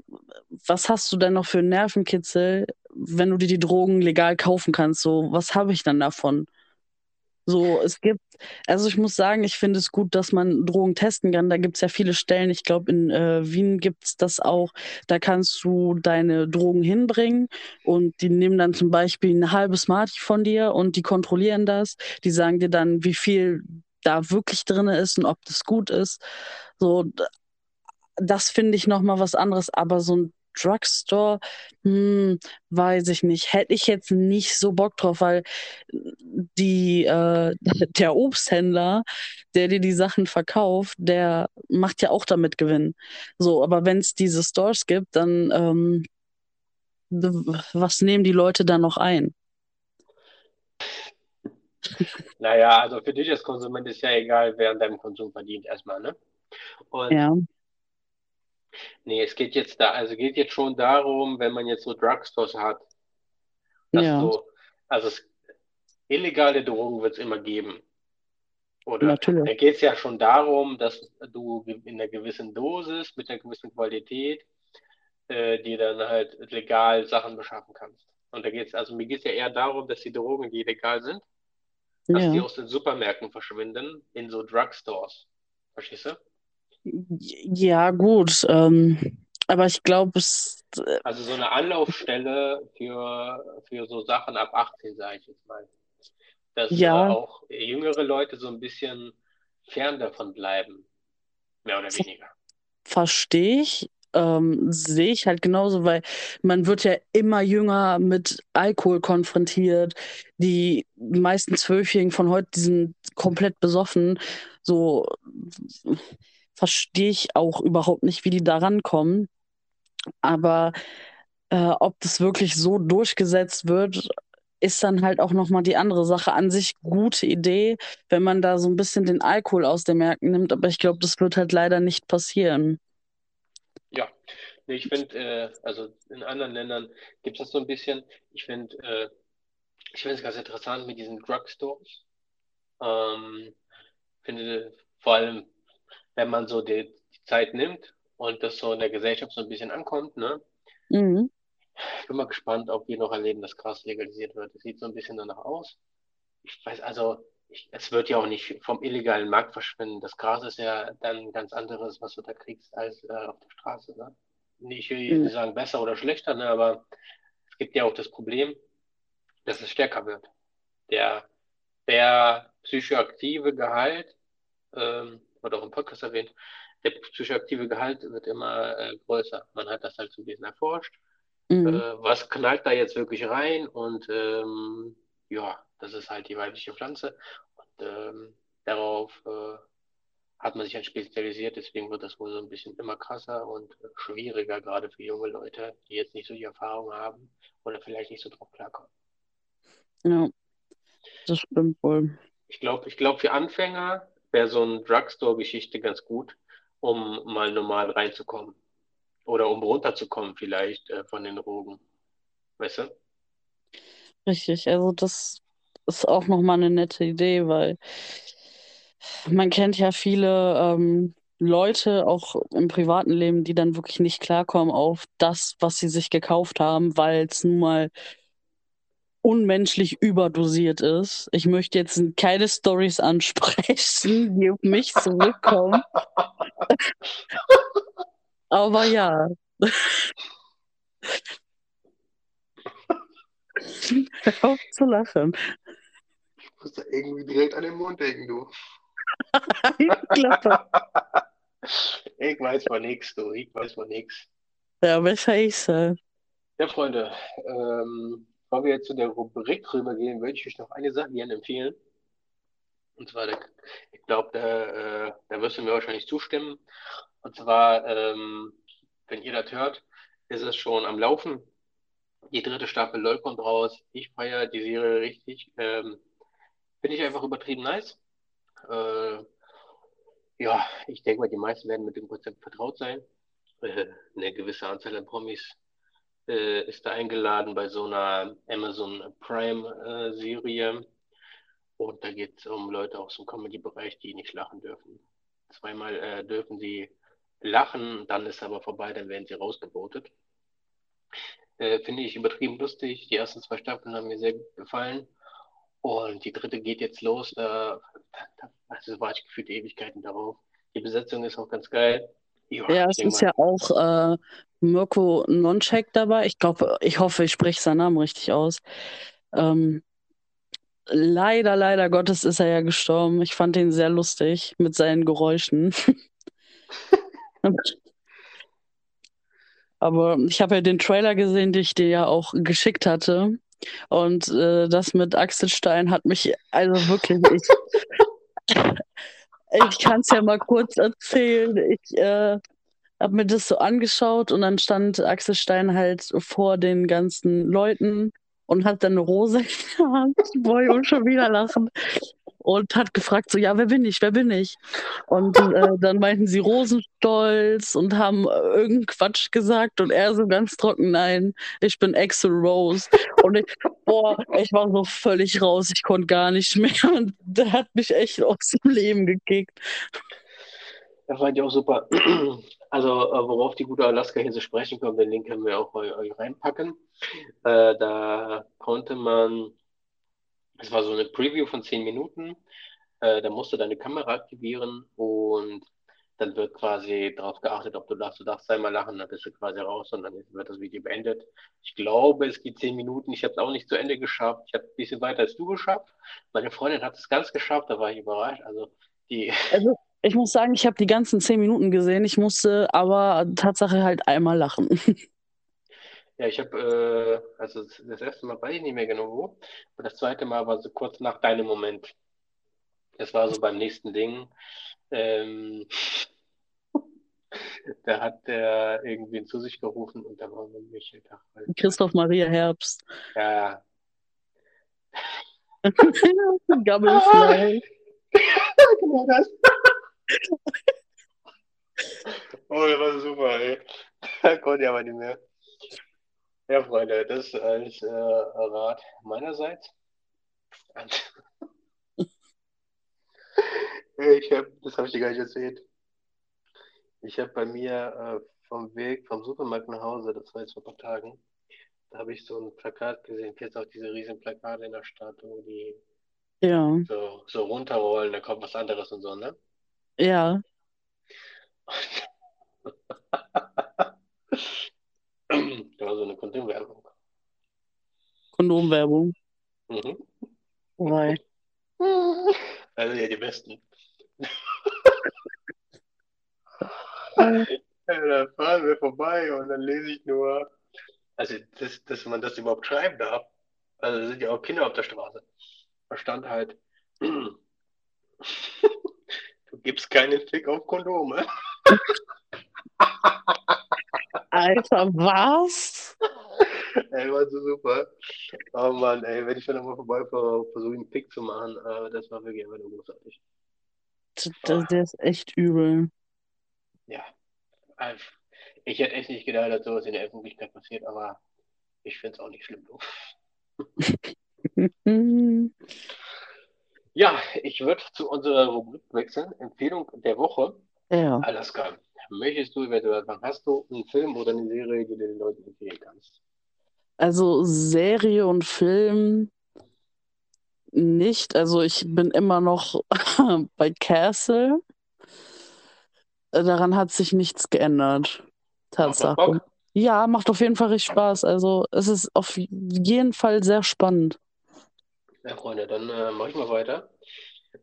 was hast du denn noch für einen Nervenkitzel, wenn du dir die Drogen legal kaufen kannst? So, was habe ich dann davon? So, es gibt, also ich muss sagen, ich finde es gut, dass man Drogen testen kann. Da gibt es ja viele Stellen. Ich glaube, in Wien gibt es das auch. Da kannst du deine Drogen hinbringen und die nehmen dann zum Beispiel ein halbes Smartie von dir und die kontrollieren das. Die sagen dir dann, wie viel da wirklich drin ist und ob das gut ist. So, das finde ich nochmal was anderes. Aber so ein Drugstore, weiß ich nicht. Hätte ich jetzt nicht so Bock drauf, weil der Obsthändler, der dir die Sachen verkauft, der macht ja auch damit Gewinn. So, aber wenn es diese Stores gibt, dann was nehmen die Leute da noch ein? Naja, also für dich als Konsument ist ja egal, wer an deinem Konsum verdient erstmal, ne? Und ja. Nee, es geht jetzt da, also geht jetzt schon darum, wenn man jetzt so Drugstores hat, dass ja. So, also illegale Drogen wird es immer geben. Oder natürlich. Da geht es ja schon darum, dass du in einer gewissen Dosis, mit einer gewissen Qualität, dir dann halt legal Sachen beschaffen kannst. Und da geht's, also mir geht es ja eher darum, dass die Drogen, die legal sind, dass die aus den Supermärkten verschwinden, in so Drugstores. Verstehst du? Ja, gut. Aber ich glaube, es... Also so eine Anlaufstelle für so Sachen ab 18, sage ich jetzt mal. Dass auch jüngere Leute so ein bisschen fern davon bleiben. Mehr oder weniger. Verstehe ich. Sehe ich halt genauso, weil man wird ja immer jünger mit Alkohol konfrontiert. Die meisten Zwölfjährigen von heute, die sind komplett besoffen. So... verstehe ich auch überhaupt nicht, wie die da rankommen. Aber ob das wirklich so durchgesetzt wird, ist dann halt auch nochmal die andere Sache. An sich gute Idee, wenn man da so ein bisschen den Alkohol aus den Märkten nimmt. Aber ich glaube, das wird halt leider nicht passieren. Ja, nee, ich finde, also in anderen Ländern gibt es das so ein bisschen. Ich finde es ganz interessant mit diesen Drugstores. Finde vor allem, wenn man so die Zeit nimmt und das so in der Gesellschaft so ein bisschen ankommt, ne? Mhm. Ich bin mal gespannt, ob wir noch erleben, dass Gras legalisiert wird. Es sieht so ein bisschen danach aus. Ich weiß, also, es wird ja auch nicht vom illegalen Markt verschwinden. Das Gras ist ja dann ganz anderes, was du da kriegst, als auf der Straße, ne? Nicht, ich will sagen, besser oder schlechter, ne? Aber es gibt ja auch das Problem, dass es stärker wird. Der psychoaktive Gehalt, oder auch im Podcast erwähnt, der psychoaktive Gehalt wird immer größer. Man hat das halt so ein bisschen erforscht. Was knallt da jetzt wirklich rein? Und das ist halt die weibliche Pflanze. Und darauf hat man sich dann spezialisiert. Deswegen wird das wohl so ein bisschen immer krasser und schwieriger, gerade für junge Leute, die jetzt nicht so die Erfahrung haben oder vielleicht nicht so drauf klarkommen. Ja, das stimmt wohl. Ich glaube, für Anfänger wäre so eine Drugstore-Geschichte ganz gut, um mal normal reinzukommen. Oder um runterzukommen vielleicht von den Drogen. Weißt du? Richtig, also das ist auch nochmal eine nette Idee, weil man kennt ja viele Leute, auch im privaten Leben, die dann wirklich nicht klarkommen auf das, was sie sich gekauft haben, weil es nun mal unmenschlich überdosiert ist. Ich möchte jetzt keine Storys ansprechen, die auf mich zurückkommen. Aber ja. Hör auf zu lachen. Ich muss da irgendwie direkt an den Mund denken, du. Ich weiß von nix, du. Ich weiß von nix. Ja, besser ich sein. Ja, Freunde, bevor wir jetzt zu der Rubrik rübergehen, würde ich euch noch eine Sache gerne empfehlen. Und zwar, ich glaube, da wirst du mir wahrscheinlich zustimmen. Und zwar, wenn ihr das hört, ist es schon am Laufen. Die dritte Staffel LOL kommt raus. Ich feiere die Serie richtig. Finde ich einfach übertrieben nice. Ja, ich denke mal, die meisten werden mit dem Konzept vertraut sein. Eine gewisse Anzahl an Promis ist da eingeladen bei so einer Amazon Prime-Serie. Und da geht es um Leute aus dem Comedy-Bereich, die nicht lachen dürfen. Zweimal dürfen sie lachen, dann ist aber vorbei, dann werden sie rausgebotet. Finde ich übertrieben lustig. Die ersten 2 Staffeln haben mir sehr gut gefallen. Und die dritte geht jetzt los. Also war ich gefühlt Ewigkeiten darauf. Die Besetzung ist auch ganz geil. Ja, es ist ja auch Mirko Noncheck dabei. Ich glaube, ich hoffe, ich spreche seinen Namen richtig aus. Leider Gottes ist er ja gestorben. Ich fand ihn sehr lustig mit seinen Geräuschen. Aber ich habe ja den Trailer gesehen, den ich dir ja auch geschickt hatte. Und das mit Axel Stein hat mich, also wirklich, ich kann es ja mal kurz erzählen. Ich habe mir das so angeschaut und dann stand Axel Stein halt vor den ganzen Leuten und hat dann eine Rose in der Hand. Ich wollte schon wieder lachen. Und hat gefragt so, ja, wer bin ich? Und dann meinten sie Rosenstolz und haben irgendeinen Quatsch gesagt und er so ganz trocken, nein, ich bin Axel Rose. Und ich war so völlig raus, ich konnte gar nicht mehr und der hat mich echt aus dem Leben gekickt. Das fand ich auch super. Also, worauf die gute Alaska-Hinse sprechen kommt, den Link können wir auch euch reinpacken. Da konnte man, es war so eine Preview von 10 Minuten, da musst du deine Kamera aktivieren und dann wird quasi darauf geachtet, ob du lachst. Du darfst einmal lachen, dann bist du quasi raus und dann wird das Video beendet. Ich glaube, es geht 10 Minuten. Ich habe es auch nicht zu Ende geschafft. Ich habe ein bisschen weiter als du geschafft. Meine Freundin hat es ganz geschafft, da war ich überrascht. Also ich muss sagen, ich habe die ganzen 10 Minuten gesehen. Ich musste aber Tatsache halt einmal lachen. Ja, ich habe, also das erste Mal weiß ich nicht mehr genau wo, aber das zweite Mal war so kurz nach deinem Moment. Das war so beim nächsten Ding. Da hat der irgendwen zu sich gerufen und da war nämlich Christoph Maria Herbst. Ja. Gammelfly. Genau das. Oh, das war super, ey. Da konnte ich aber nicht mehr. Ja, Freunde, das als Rat meinerseits. Das habe ich dir gar nicht erzählt. Ich habe bei mir vom Weg vom Supermarkt nach Hause, das war jetzt vor ein paar Tagen, da habe ich so ein Plakat gesehen. Jetzt auch diese riesen Plakate in der Stadt, wo die so runterrollen, da kommt was anderes und so, ne? Ja. Da war so eine Kondomwerbung. Kondomwerbung? Mhm. Why? Also ja, die besten. Ja, dann fahren wir vorbei und dann lese ich nur, also dass man das überhaupt schreiben darf. Also da sind ja auch Kinder auf der Straße. Da stand halt, du gibst keinen Fick auf Kondome. Alter, was? Ey, war so super. Oh Mann, ey, wenn ich dann nochmal vorbeifahre, versuche ich einen Pick zu machen, aber das war wirklich einfach nur großartig. Der ist echt übel. Ja. Ich hätte echt nicht gedacht, dass sowas in der Öffentlichkeit passiert, aber ich finde es auch nicht schlimm. Ja, ich würde zu unserer Rubrik wechseln. Empfehlung der Woche. Ja. Alaska. Möchtest du, hast du einen Film oder eine Serie, die du den Leuten empfehlen kannst? Also Serie und Film nicht. Also ich bin immer noch bei Castle. Daran hat sich nichts geändert. Tatsache. Macht ja, macht auf jeden Fall richtig Spaß. Also es ist auf jeden Fall sehr spannend. Ja, Freunde, dann mache ich mal weiter.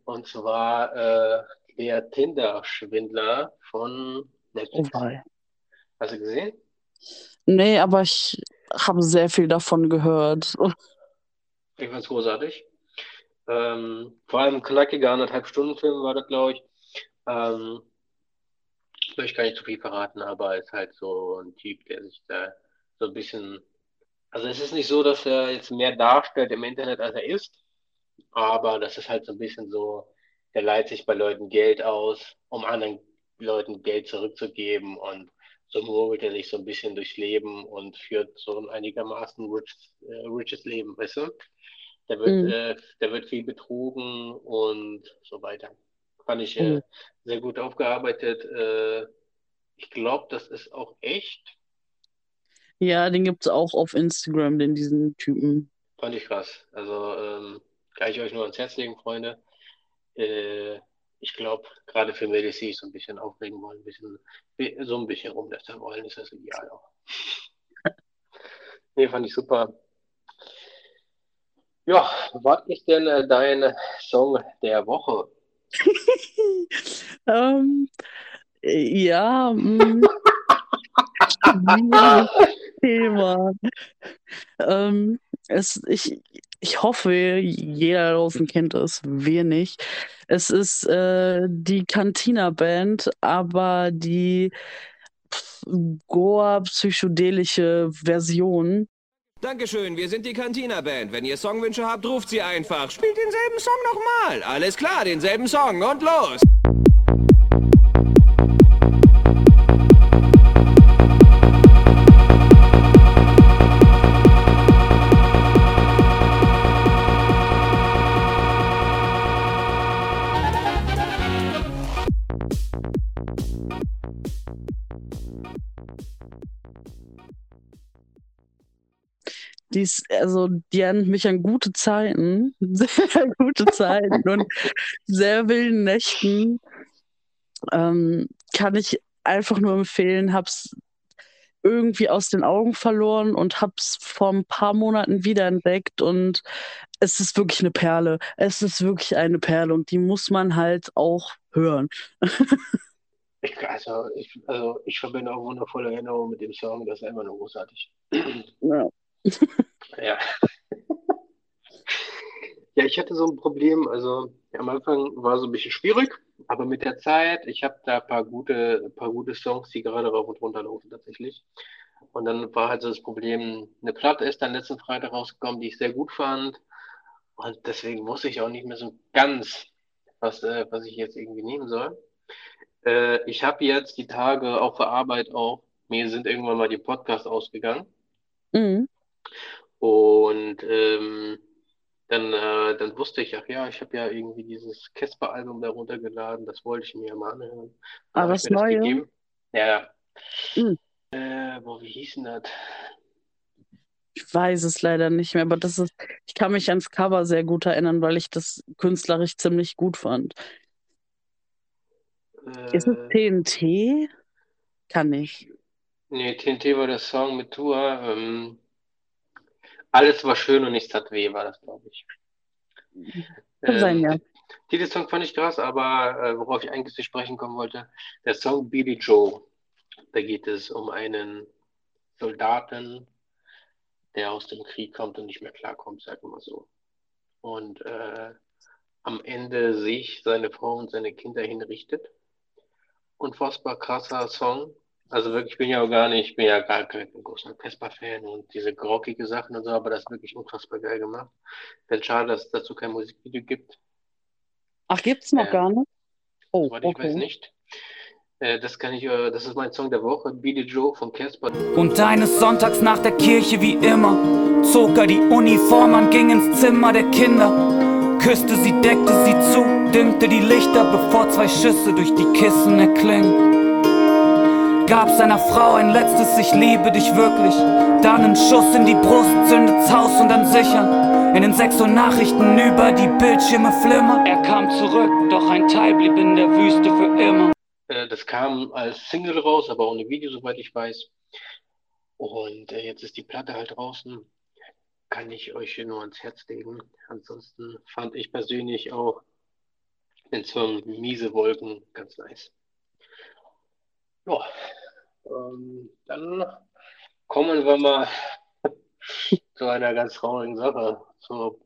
Und zwar der Tinder-Schwindler von Netflix. Hast du gesehen? Nee, aber ich haben sehr viel davon gehört. Ich fand's großartig. Vor allem knackiger 1,5-Stunden-Film war das, glaube ich. Ich möchte gar nicht zu viel verraten, aber ist halt so ein Typ, der sich da so ein bisschen... Also es ist nicht so, dass er jetzt mehr darstellt im Internet, als er ist, aber das ist halt so ein bisschen so, der leiht sich bei Leuten Geld aus, um anderen Leuten Geld zurückzugeben, und so murmelt er sich so ein bisschen durchs Leben und führt so ein einigermaßen riches Leben, weißt du? Der wird viel betrogen und so weiter. Fand ich sehr gut aufgearbeitet. Ich glaube, das ist auch echt. Ja, den gibt es auch auf Instagram, diesen Typen. Fand ich krass. Also kann ich euch nur ans Herz legen, Freunde. Ich glaube, gerade für Mädels, die sich so ein bisschen aufregen wollen, so ein bisschen rumlästern wollen, ist das ideal auch. Nee, fand ich super. Ja, was ist denn dein Song der Woche? Thema. Ich hoffe, jeder draußen kennt es. Wir nicht. Es ist die Cantina-Band, aber die goa-psychedelische Version. Dankeschön, wir sind die Cantina-Band. Wenn ihr Songwünsche habt, ruft sie einfach. Spielt denselben Song nochmal. Alles klar, denselben Song und los. Die erinnert mich an gute Zeiten, sehr gute Zeiten und sehr wilden Nächten. Kann ich einfach nur empfehlen, hab's irgendwie aus den Augen verloren und hab's vor ein paar Monaten wiederentdeckt, und es ist wirklich eine Perle. Es ist wirklich eine Perle und die muss man halt auch hören. Ich verbinde auch wundervolle Erinnerungen mit dem Song, das ist einfach nur großartig. Ja. Ja. Ja, ich hatte so ein Problem, also am Anfang war so ein bisschen schwierig, aber mit der Zeit, ich habe da ein paar gute Songs, die gerade rauf und runter laufen tatsächlich. Und dann war halt so das Problem, eine Platte ist dann letzten Freitag rausgekommen, die ich sehr gut fand, und deswegen wusste ich auch nicht mehr so ganz, was ich jetzt irgendwie nehmen soll. Ich habe jetzt die Tage auf der Arbeit auch, mir sind irgendwann mal die Podcasts ausgegangen. Mhm. Und dann wusste ich, ach ja, ich habe ja irgendwie dieses Casper-Album da runtergeladen, das wollte ich mir ja mal anhören. Aber was Neues? Ja. Mhm. Wie hieß denn das? Ich weiß es leider nicht mehr, aber ich kann mich ans Cover sehr gut erinnern, weil ich das künstlerisch ziemlich gut fand. Ist es TNT? Kann ich. Nee, TNT war der Song mit Tour. Alles war schön und nichts hat weh, war das, glaube ich. Kann sein, ja. Dieses Song fand ich krass, aber worauf ich eigentlich zu sprechen kommen wollte, der Song Billy Joe, da geht es um einen Soldaten, der aus dem Krieg kommt und nicht mehr klarkommt, sagen wir mal so. Und am Ende sich seine Frau und seine Kinder hinrichtet. Unfassbar krasser Song. Also wirklich, ich bin ja gar kein großer Casper-Fan und diese grockige Sachen und so, aber das ist wirklich unfassbar geil gemacht. Denn schade, dass es dazu kein Musikvideo gibt. Ach, gibt's noch gar nicht? Oh, okay. Ich weiß nicht. Das ist mein Song der Woche, Billy Joe von Casper. Und eines Sonntags nach der Kirche wie immer zog er die Uniform an, ging ins Zimmer der Kinder, küsste sie, deckte sie zu, dimmte die Lichter, bevor zwei Schüsse durch die Kissen erklingen. Gab seiner Frau ein letztes Ich liebe dich wirklich, dann einen Schuss in die Brust, zündet's Haus und dann sichern. In den 6 Uhr Nachrichten über die Bildschirme flimmern. Er kam zurück, doch ein Teil blieb in der Wüste für immer. Das kam als Single raus, aber ohne Video, soweit ich weiß. Und jetzt ist die Platte halt draußen. Kann ich euch hier nur ans Herz legen. Ansonsten fand ich persönlich auch den Song Miese Wolken ganz nice. Ja, dann kommen wir mal zu einer ganz traurigen Sache, zur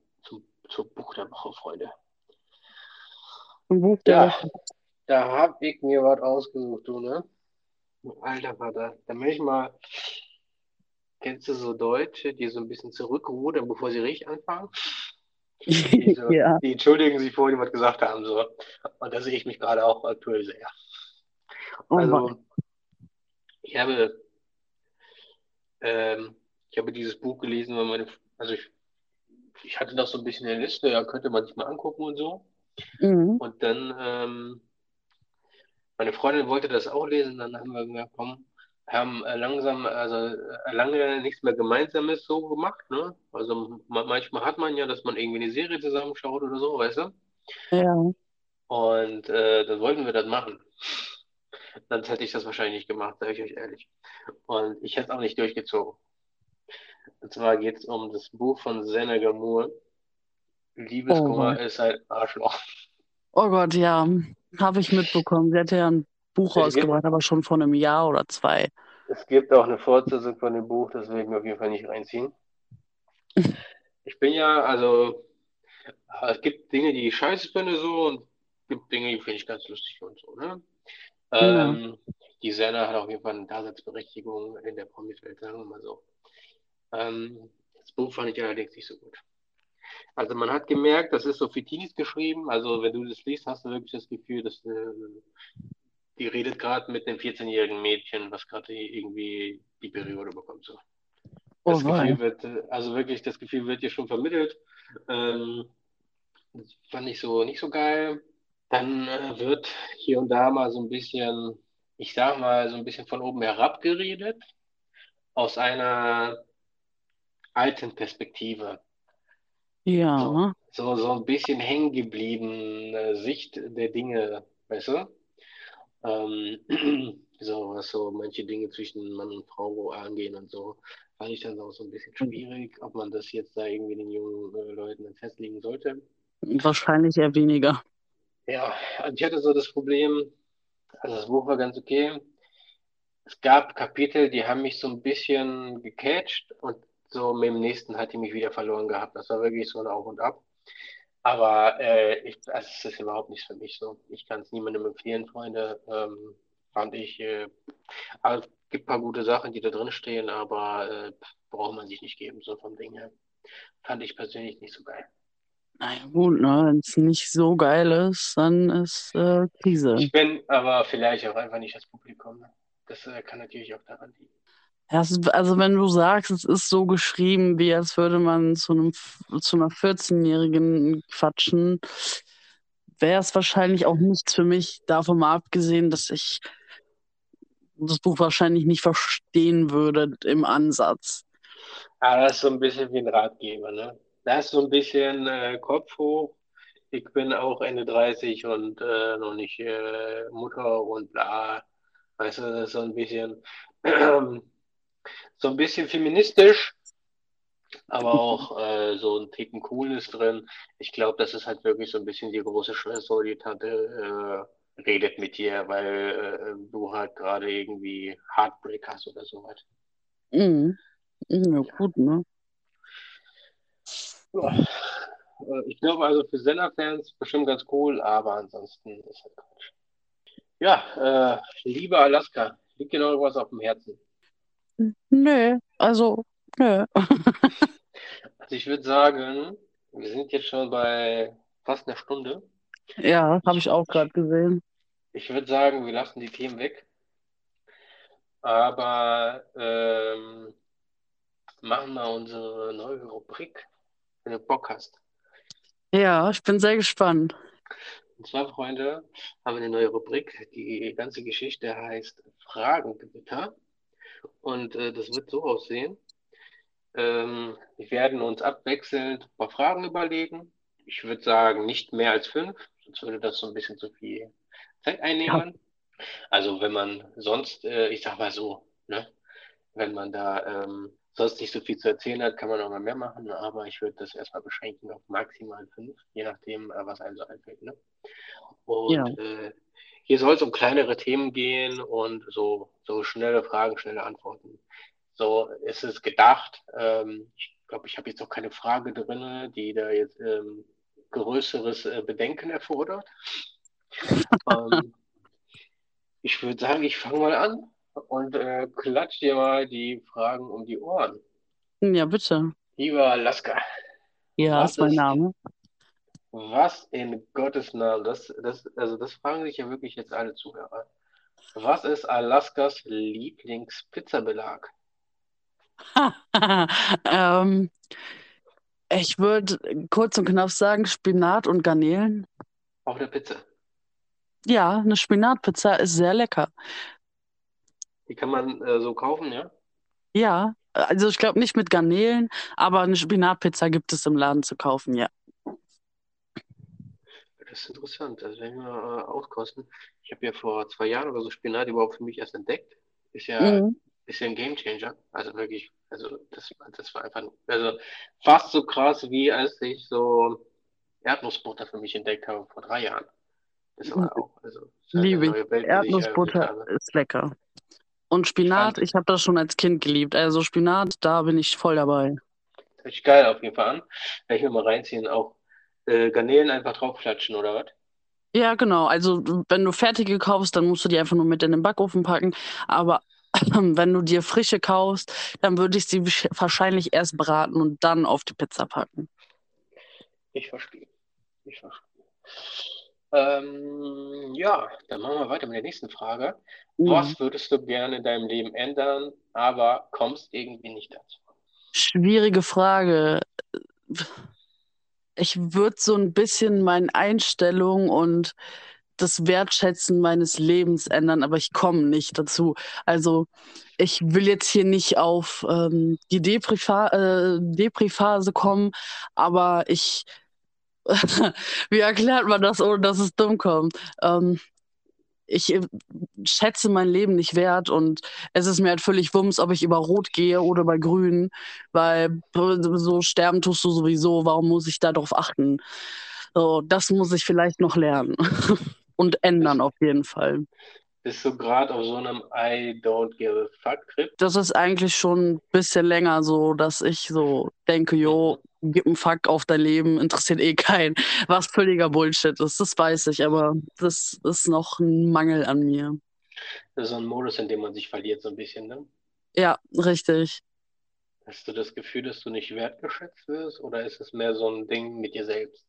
Buch der Woche, Freunde. Buch der Woche. Da hab ich mir was ausgesucht, du, ne? Alter Vater, da bin ich mal. Kennst du so Deutsche, die so ein bisschen zurückrudern, bevor sie richtig anfangen? Ja. Die entschuldigen sich vorhin, was gesagt haben. So. Und da sehe ich mich gerade auch aktuell sehr. Also, ich habe dieses Buch gelesen, weil ich hatte das so ein bisschen in der Liste, da könnte man sich mal angucken und so. Mhm. Und dann, meine Freundin wollte das auch lesen, dann haben wir gesagt, komm, lange nichts mehr Gemeinsames so gemacht, ne? Also manchmal hat man ja, dass man irgendwie eine Serie zusammenschaut oder so, weißt du? Ja. Und dann wollten wir das machen. Sonst hätte ich das wahrscheinlich nicht gemacht, sage ich euch ehrlich. Und ich hätte es auch nicht durchgezogen. Und zwar geht es um das Buch von Senegamur. Liebeskummer ist ein Arschloch. Oh Gott, ja. Habe ich mitbekommen. Sie hatte ja ein Buch rausgebracht, aber schon vor einem Jahr oder zwei. Es gibt auch eine Fortsetzung von dem Buch, das will ich mir auf jeden Fall nicht reinziehen. Ich bin ja, also, es gibt Dinge, die ich scheiße finde, so, und es gibt Dinge, die finde ich ganz lustig und so, ne? Die Senna hat auf jeden Fall eine Daseinsberechtigung in der Promi-Welt, sagen wir mal so. Das Buch fand ich allerdings nicht so gut. Also man hat gemerkt, das ist so für Teenies geschrieben, also wenn du das liest, hast du wirklich das Gefühl, dass die redet gerade mit einem 14-jährigen Mädchen, was gerade irgendwie die Periode bekommt. So. Das Gefühl wird, also wirklich, das Gefühl wird dir schon vermittelt. Das fand ich so nicht so geil. Dann wird hier und da mal so ein bisschen, ich sag mal, so ein bisschen von oben herab geredet, aus einer alten Perspektive. Ja. So ein bisschen hängen gebliebene Sicht der Dinge, weißt du? So, was so manche Dinge zwischen Mann und Frau angehen und so, fand ich dann auch so ein bisschen schwierig, ob man das jetzt da irgendwie den jungen Leuten festlegen sollte. Wahrscheinlich eher weniger. Ja, und ich hatte so das Problem, also das Buch war ganz okay. Es gab Kapitel, die haben mich so ein bisschen gecatcht und so mit dem nächsten hatte ich mich wieder verloren gehabt. Das war wirklich so ein Auf und Ab. Aber also es ist überhaupt nichts für mich so. Ich kann es niemandem empfehlen, Freunde. Fand ich, also, es gibt ein paar gute Sachen, die da drin stehen, aber braucht man sich nicht geben, so vom Ding her. Fand ich persönlich nicht so geil. Na ja, gut, ne? Wenn es nicht so geil ist, dann ist Krise. Ich bin aber vielleicht auch einfach nicht das Publikum. Das kann natürlich auch daran liegen. Also wenn du sagst, es ist so geschrieben, wie als würde man zu einer 14-Jährigen quatschen, wäre es wahrscheinlich auch nichts für mich, davon mal abgesehen, dass ich das Buch wahrscheinlich nicht verstehen würde im Ansatz. Ja, das ist so ein bisschen wie ein Ratgeber, ne? Das ist so ein bisschen Kopf hoch. Ich bin auch Ende 30 und noch nicht Mutter und bla. Weißt du, das ist so ein bisschen... So ein bisschen feministisch, aber auch so ein Ticken cool ist drin. Ich glaube, das ist halt wirklich so ein bisschen die große Schwester, die Tante redet mit dir, weil du halt gerade irgendwie Heartbreak hast oder sowas. Mhm. Ja, gut, ne? Ja. Ich glaube also für Senna-Fans bestimmt ganz cool, aber ansonsten ist halt Quatsch. Ja, liebe Alaska, liegt genau was auf dem Herzen? Nö. Also ich würde sagen, wir sind jetzt schon bei fast einer Stunde. Ja, habe ich auch gerade gesehen. Ich würde sagen, wir lassen die Themen weg. Aber machen wir unsere neue Rubrik, wenn du Bock hast. Ja, ich bin sehr gespannt. Und zwar, Freunde, haben wir eine neue Rubrik. Die ganze Geschichte heißt Fragengewitter. Und das wird so aussehen. Wir werden uns abwechselnd ein paar Fragen überlegen. Ich würde sagen, nicht mehr als 5, sonst würde das so ein bisschen zu viel Zeit einnehmen. Ja. Also wenn man sonst, ich sag mal so, ne, wenn man da sonst nicht so viel zu erzählen hat, kann man auch mal mehr machen, aber ich würde das erstmal beschränken auf maximal 5, je nachdem, was einem so einfällt. Ne? Und ja. Hier soll es um kleinere Themen gehen und so schnelle Fragen, schnelle Antworten. So ist es gedacht. Ich glaube, ich habe jetzt noch keine Frage drin, die da jetzt größeres Bedenken erfordert. Ich würde sagen, ich fange mal an und klatsche dir mal die Fragen um die Ohren. Ja, bitte. Lieber Laska. Ja, ist mein Name. Was in Gottes Namen, das fragen sich ja wirklich jetzt alle Zuhörer. Was ist Alaskas Lieblingspizzabelag? Ich würde kurz und knapp sagen, Spinat und Garnelen. Auf der Pizza? Ja, eine Spinatpizza ist sehr lecker. Die kann man so kaufen, ja? Ja, also ich glaube nicht mit Garnelen, aber eine Spinatpizza gibt es im Laden zu kaufen, ja. Das ist interessant, das werden wir auskosten. Ich habe ja vor 2 Jahren oder so Spinat überhaupt für mich erst entdeckt. Ist ja ein Gamechanger. Also wirklich, also das war einfach also fast so krass, wie als ich so Erdnussbutter für mich entdeckt habe vor 3 Jahren. Das war auch, also liebe ich. Erdnussbutter ist lecker. Und Spinat, ich habe das schon als Kind geliebt. Also Spinat, da bin ich voll dabei. Das hört sich geil auf jeden Fall an. Werde ich mir mal reinziehen, auch Garnelen einfach draufklatschen, oder was? Ja, genau. Also wenn du fertige kaufst, dann musst du die einfach nur mit in den Backofen packen. Aber wenn du dir frische kaufst, dann würde ich sie wahrscheinlich erst braten und dann auf die Pizza packen. Ich verstehe. Ja, dann machen wir weiter mit der nächsten Frage. Was würdest du gerne in deinem Leben ändern, aber kommst irgendwie nicht dazu? Schwierige Frage. Ich würde so ein bisschen meine Einstellung und das Wertschätzen meines Lebens ändern, aber ich komme nicht dazu. Also ich will jetzt hier nicht auf die Depri-Phase kommen, aber ich... Wie erklärt man das, ohne dass es dumm kommt? Ich schätze mein Leben nicht wert und es ist mir halt völlig wumms, ob ich über Rot gehe oder über Grün, weil so sterben tust du sowieso, warum muss ich da drauf achten? So, das muss ich vielleicht noch lernen und ändern auf jeden Fall. Bist du gerade auf so einem I don't give a fuck Trip? Das ist eigentlich schon ein bisschen länger so, dass ich so denke, jo, gib einen Fuck auf dein Leben, interessiert eh keinen, was völliger Bullshit ist, das weiß ich, aber das ist noch ein Mangel an mir. Das ist so ein Modus, in dem man sich verliert so ein bisschen, ne? Ja, richtig. Hast du das Gefühl, dass du nicht wertgeschätzt wirst oder ist es mehr so ein Ding mit dir selbst?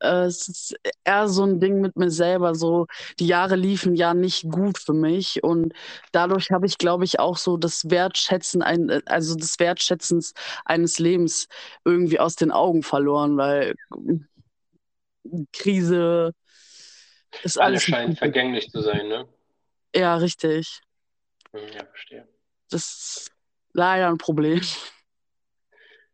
Es ist eher so ein Ding mit mir selber, so die Jahre liefen ja nicht gut für mich und dadurch habe ich, glaube ich, auch so das Wertschätzen, also des Wertschätzens eines Lebens irgendwie aus den Augen verloren, weil Krise ist alles... Alle scheinen vergänglich zu sein, ne? Ja, richtig. Ja, verstehe. Das ist leider ein Problem.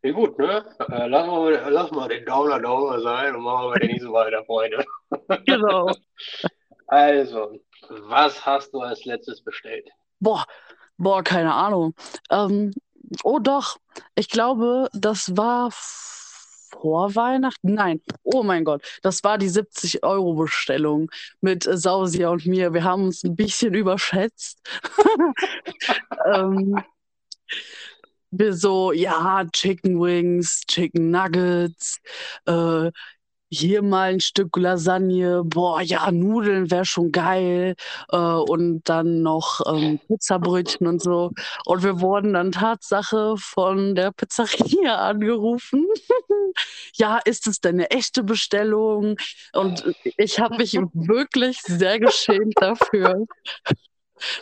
Ja gut, ne? Lass mal den Downer sein und machen wir den nächsten weiter, Freunde. Genau. Also, was hast du als letztes bestellt? Boah, keine Ahnung. Oh doch, ich glaube, das war vor Weihnachten? Nein, oh mein Gott, das war die 70-Euro-Bestellung mit Sausia und mir. Wir haben uns ein bisschen überschätzt. Wir so, ja, Chicken Wings, Chicken Nuggets, hier mal ein Stück Lasagne, boah, ja, Nudeln wäre schon geil und dann noch Pizzabrötchen und so. Und wir wurden dann Tatsache von der Pizzeria angerufen. Ja, ist es denn eine echte Bestellung? Und ich habe mich wirklich sehr geschämt dafür.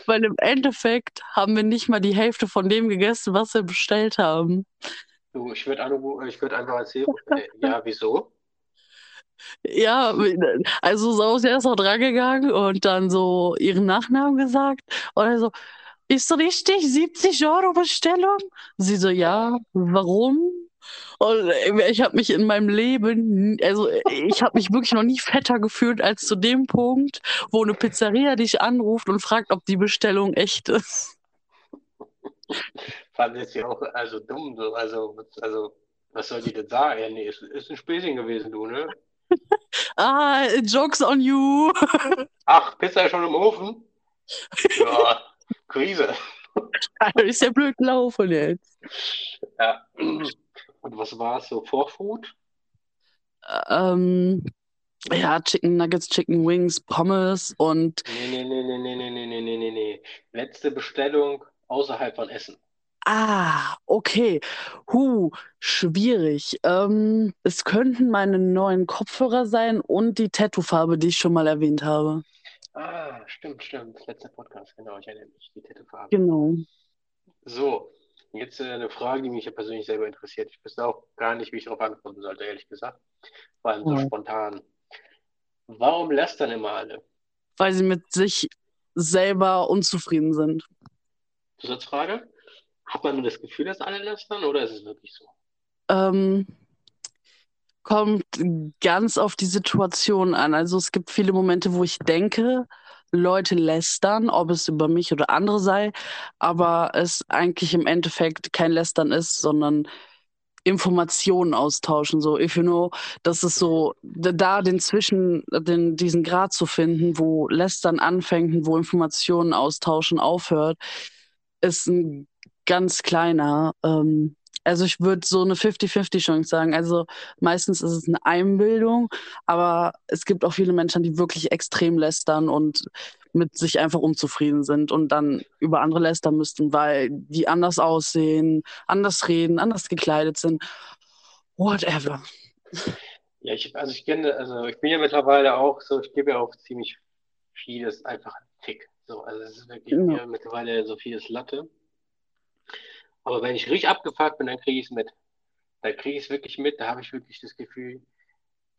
Weil im Endeffekt haben wir nicht mal die Hälfte von dem gegessen, was wir bestellt haben. Du, ich würde einfach erzählen, ja, wieso? Ja, also Sausia ist auch drangegangen und dann so ihren Nachnamen gesagt. Und er so, ist das richtig? 70 € Bestellung? Sie so, ja, warum? Und ich habe mich in meinem Leben, also ich habe mich wirklich noch nie fetter gefühlt als zu dem Punkt, wo eine Pizzeria dich anruft und fragt, ob die Bestellung echt ist. Fand ich ja auch also dumm, so. Also was soll die denn sagen? Ja, nee, ist ein Späßchen gewesen, du, ne? Jokes on you. Ach, Pizza ist schon im Ofen? Ja, Krise. Das ist ja blöd gelaufen jetzt. Ja. Und was war es so? Vorfood? Ja, Chicken Nuggets, Chicken Wings, Pommes und... Nee. Letzte Bestellung außerhalb von Essen. Ah, okay. Schwierig. Es könnten meine neuen Kopfhörer sein und die Tattoo-Farbe, die ich schon mal erwähnt habe. Ah, stimmt. Letzter Podcast, genau. Ich erinnere mich, die Tattoo-Farbe. Genau. So, jetzt eine Frage, die mich ja persönlich selber interessiert. Ich wüsste auch gar nicht, wie ich darauf antworten sollte, ehrlich gesagt. Vor allem so spontan. Warum lästern immer alle? Weil sie mit sich selber unzufrieden sind. Zusatzfrage? Hat man nur das Gefühl, dass alle lästern, oder ist es wirklich so? Kommt ganz auf die Situation an. Also es gibt viele Momente, wo ich denke, Leute lästern, ob es über mich oder andere sei, aber es eigentlich im Endeffekt kein Lästern ist, sondern Informationen austauschen. So, if you know, das ist so, da diesen Grad zu finden, wo Lästern anfängt und wo Informationen austauschen aufhört, ist ein ganz kleiner. Also ich würde so eine 50-50-Chance sagen. Also meistens ist es eine Einbildung, aber es gibt auch viele Menschen, die wirklich extrem lästern und mit sich einfach unzufrieden sind und dann über andere lästern müssten, weil die anders aussehen, anders reden, anders gekleidet sind. Whatever. Ja, ich bin ja mittlerweile auch so, ich gebe ja auch ziemlich vieles einfach einen Tick. So, also es ist wirklich mir mittlerweile so vieles Latte. Aber wenn ich richtig abgefuckt bin, dann kriege ich es mit. Dann kriege ich es wirklich mit, da habe ich wirklich das Gefühl,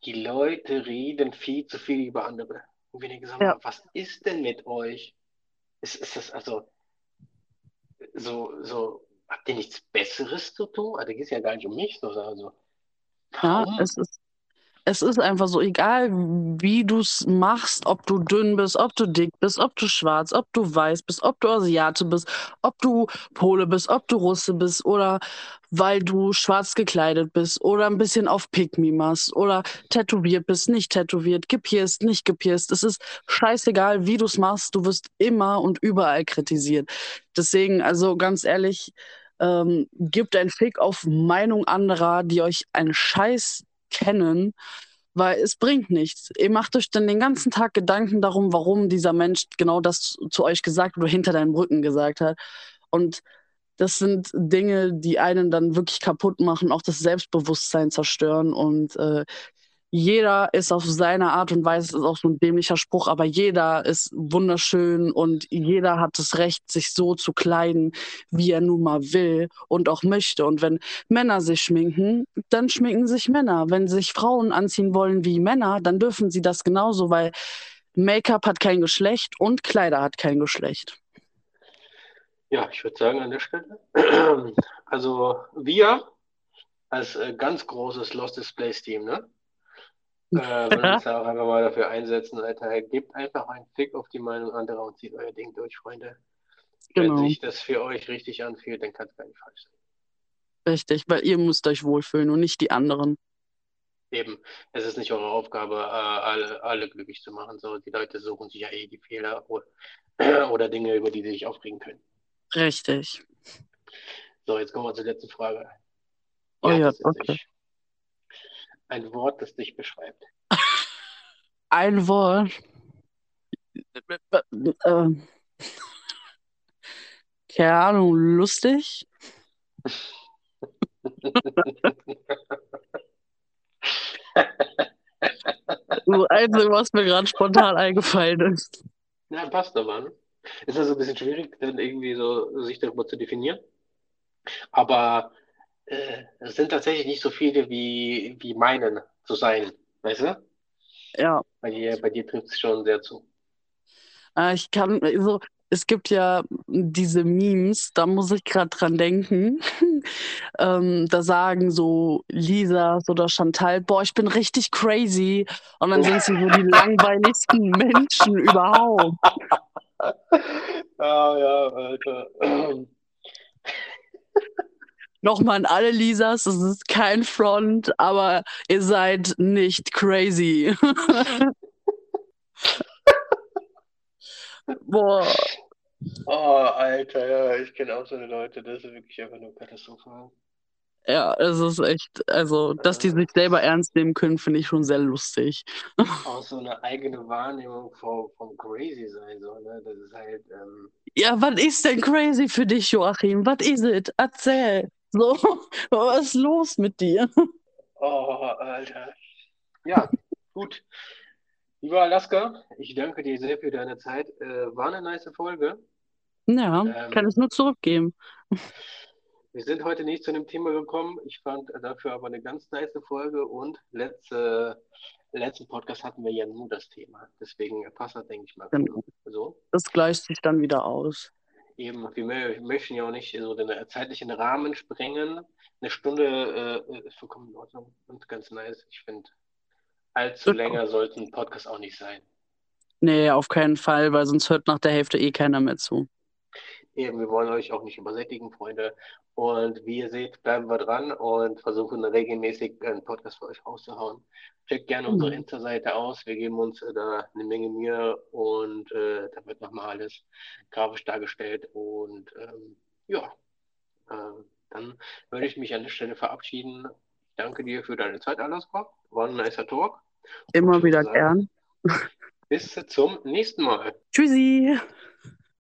die Leute reden viel zu viel über andere. Und wenn ich gesagt habe, was ist denn mit euch? Ist das also so, habt ihr nichts Besseres zu tun? Also geht es ja gar nicht um mich. Also, warum? Ja, es ist einfach so, egal wie du es machst, ob du dünn bist, ob du dick bist, ob du schwarz, ob du weiß bist, ob du Asiate bist, ob du Pole bist, ob du Russe bist oder weil du schwarz gekleidet bist oder ein bisschen auf Pick-Me machst oder tätowiert bist, nicht tätowiert, gepierst, nicht gepierst. Es ist scheißegal, wie du es machst, du wirst immer und überall kritisiert. Deswegen, also ganz ehrlich, gebt einen Fick auf Meinung anderer, die euch einen Scheiß kennen, weil es bringt nichts. Ihr macht euch dann den ganzen Tag Gedanken darum, warum dieser Mensch genau das zu euch gesagt oder hinter deinem Rücken gesagt hat. Und das sind Dinge, die einen dann wirklich kaputt machen, auch das Selbstbewusstsein zerstören. Und jeder ist auf seine Art und Weise, ist auch so ein dämlicher Spruch, aber jeder ist wunderschön und jeder hat das Recht, sich so zu kleiden, wie er nun mal will und auch möchte. Und wenn Männer sich schminken, dann schminken sich Männer. Wenn sich Frauen anziehen wollen wie Männer, dann dürfen sie das genauso, weil Make-up hat kein Geschlecht und Kleider hat kein Geschlecht. Ja, ich würde sagen an der Stelle, also wir als ganz großes Lost Displays-Team, ne? Wenn wir uns da auch einfach mal dafür einsetzen, Alter, gebt einfach einen Blick auf die Meinung anderer und zieht euer Ding durch, Freunde. Genau. Wenn sich das für euch richtig anfühlt, dann kann es gar nicht falsch sein. Richtig, weil ihr müsst euch wohlfühlen und nicht die anderen. Eben, es ist nicht eure Aufgabe, alle glücklich zu machen. So, die Leute suchen sich ja eh die Fehler oder Dinge, über die sie sich aufregen können. Richtig. So, jetzt kommen wir zur letzten Frage. Oh ja, okay. Ein Wort, das dich beschreibt. Ein Wort? Keine Ahnung, lustig? So einzig, was mir gerade spontan eingefallen ist. Na, passt aber. Ne? Ist also ein bisschen schwierig, dann irgendwie so sich darüber zu definieren. Aber es sind tatsächlich nicht so viele, wie meinen zu sein, weißt du? Ja. Bei dir trifft es schon sehr zu. Es gibt ja diese Memes, da muss ich gerade dran denken. Da sagen so Lisas oder Chantal, boah, ich bin richtig crazy. Und dann sind sie so die langweiligsten Menschen überhaupt. Ja, Alter. Nochmal an alle Lisas, es ist kein Front, aber ihr seid nicht crazy. Boah, Oh, Alter, ja, ich kenne auch so eine Leute, das ist wirklich einfach nur katastrophal. Ja, es ist echt, also, dass die sich selber ernst nehmen können, finde ich schon sehr lustig. Auch so eine eigene Wahrnehmung vom Crazy sein, so, ne? Das ist halt, Ja, was ist denn crazy für dich, Joachim? Was ist es? Erzähl. So, was ist los mit dir? Oh, Alter. Ja, gut. Lieber Alaska, ich danke dir sehr für deine Zeit. War eine nice Folge. Ja, kann es nur zurückgeben. Wir sind heute nicht zu einem Thema gekommen. Ich fand dafür aber eine ganz nice Folge und letzten Podcast hatten wir ja nur das Thema. Deswegen passt das, denke ich mal. Genau. So. Das gleicht sich dann wieder aus. Eben, wir möchten ja auch nicht so den zeitlichen Rahmen sprengen. Eine Stunde ist vollkommen in Ordnung und ganz nice. Ich finde, allzu länger sollte ein Podcast auch nicht sein. Nee, auf keinen Fall, weil sonst hört nach der Hälfte keiner mehr zu. Eben, wir wollen euch auch nicht übersättigen, Freunde. Und wie ihr seht, bleiben wir dran und versuchen regelmäßig einen Podcast für euch rauszuhauen. Checkt gerne unsere Insta-Seite aus. Wir geben uns da eine Menge Mühe und da wird nochmal alles grafisch dargestellt. Und dann würde ich mich an der Stelle verabschieden. Ich danke dir für deine Zeit, Alaska. War ein nicer Talk. Immer wieder gern. Bis zum nächsten Mal. Tschüssi.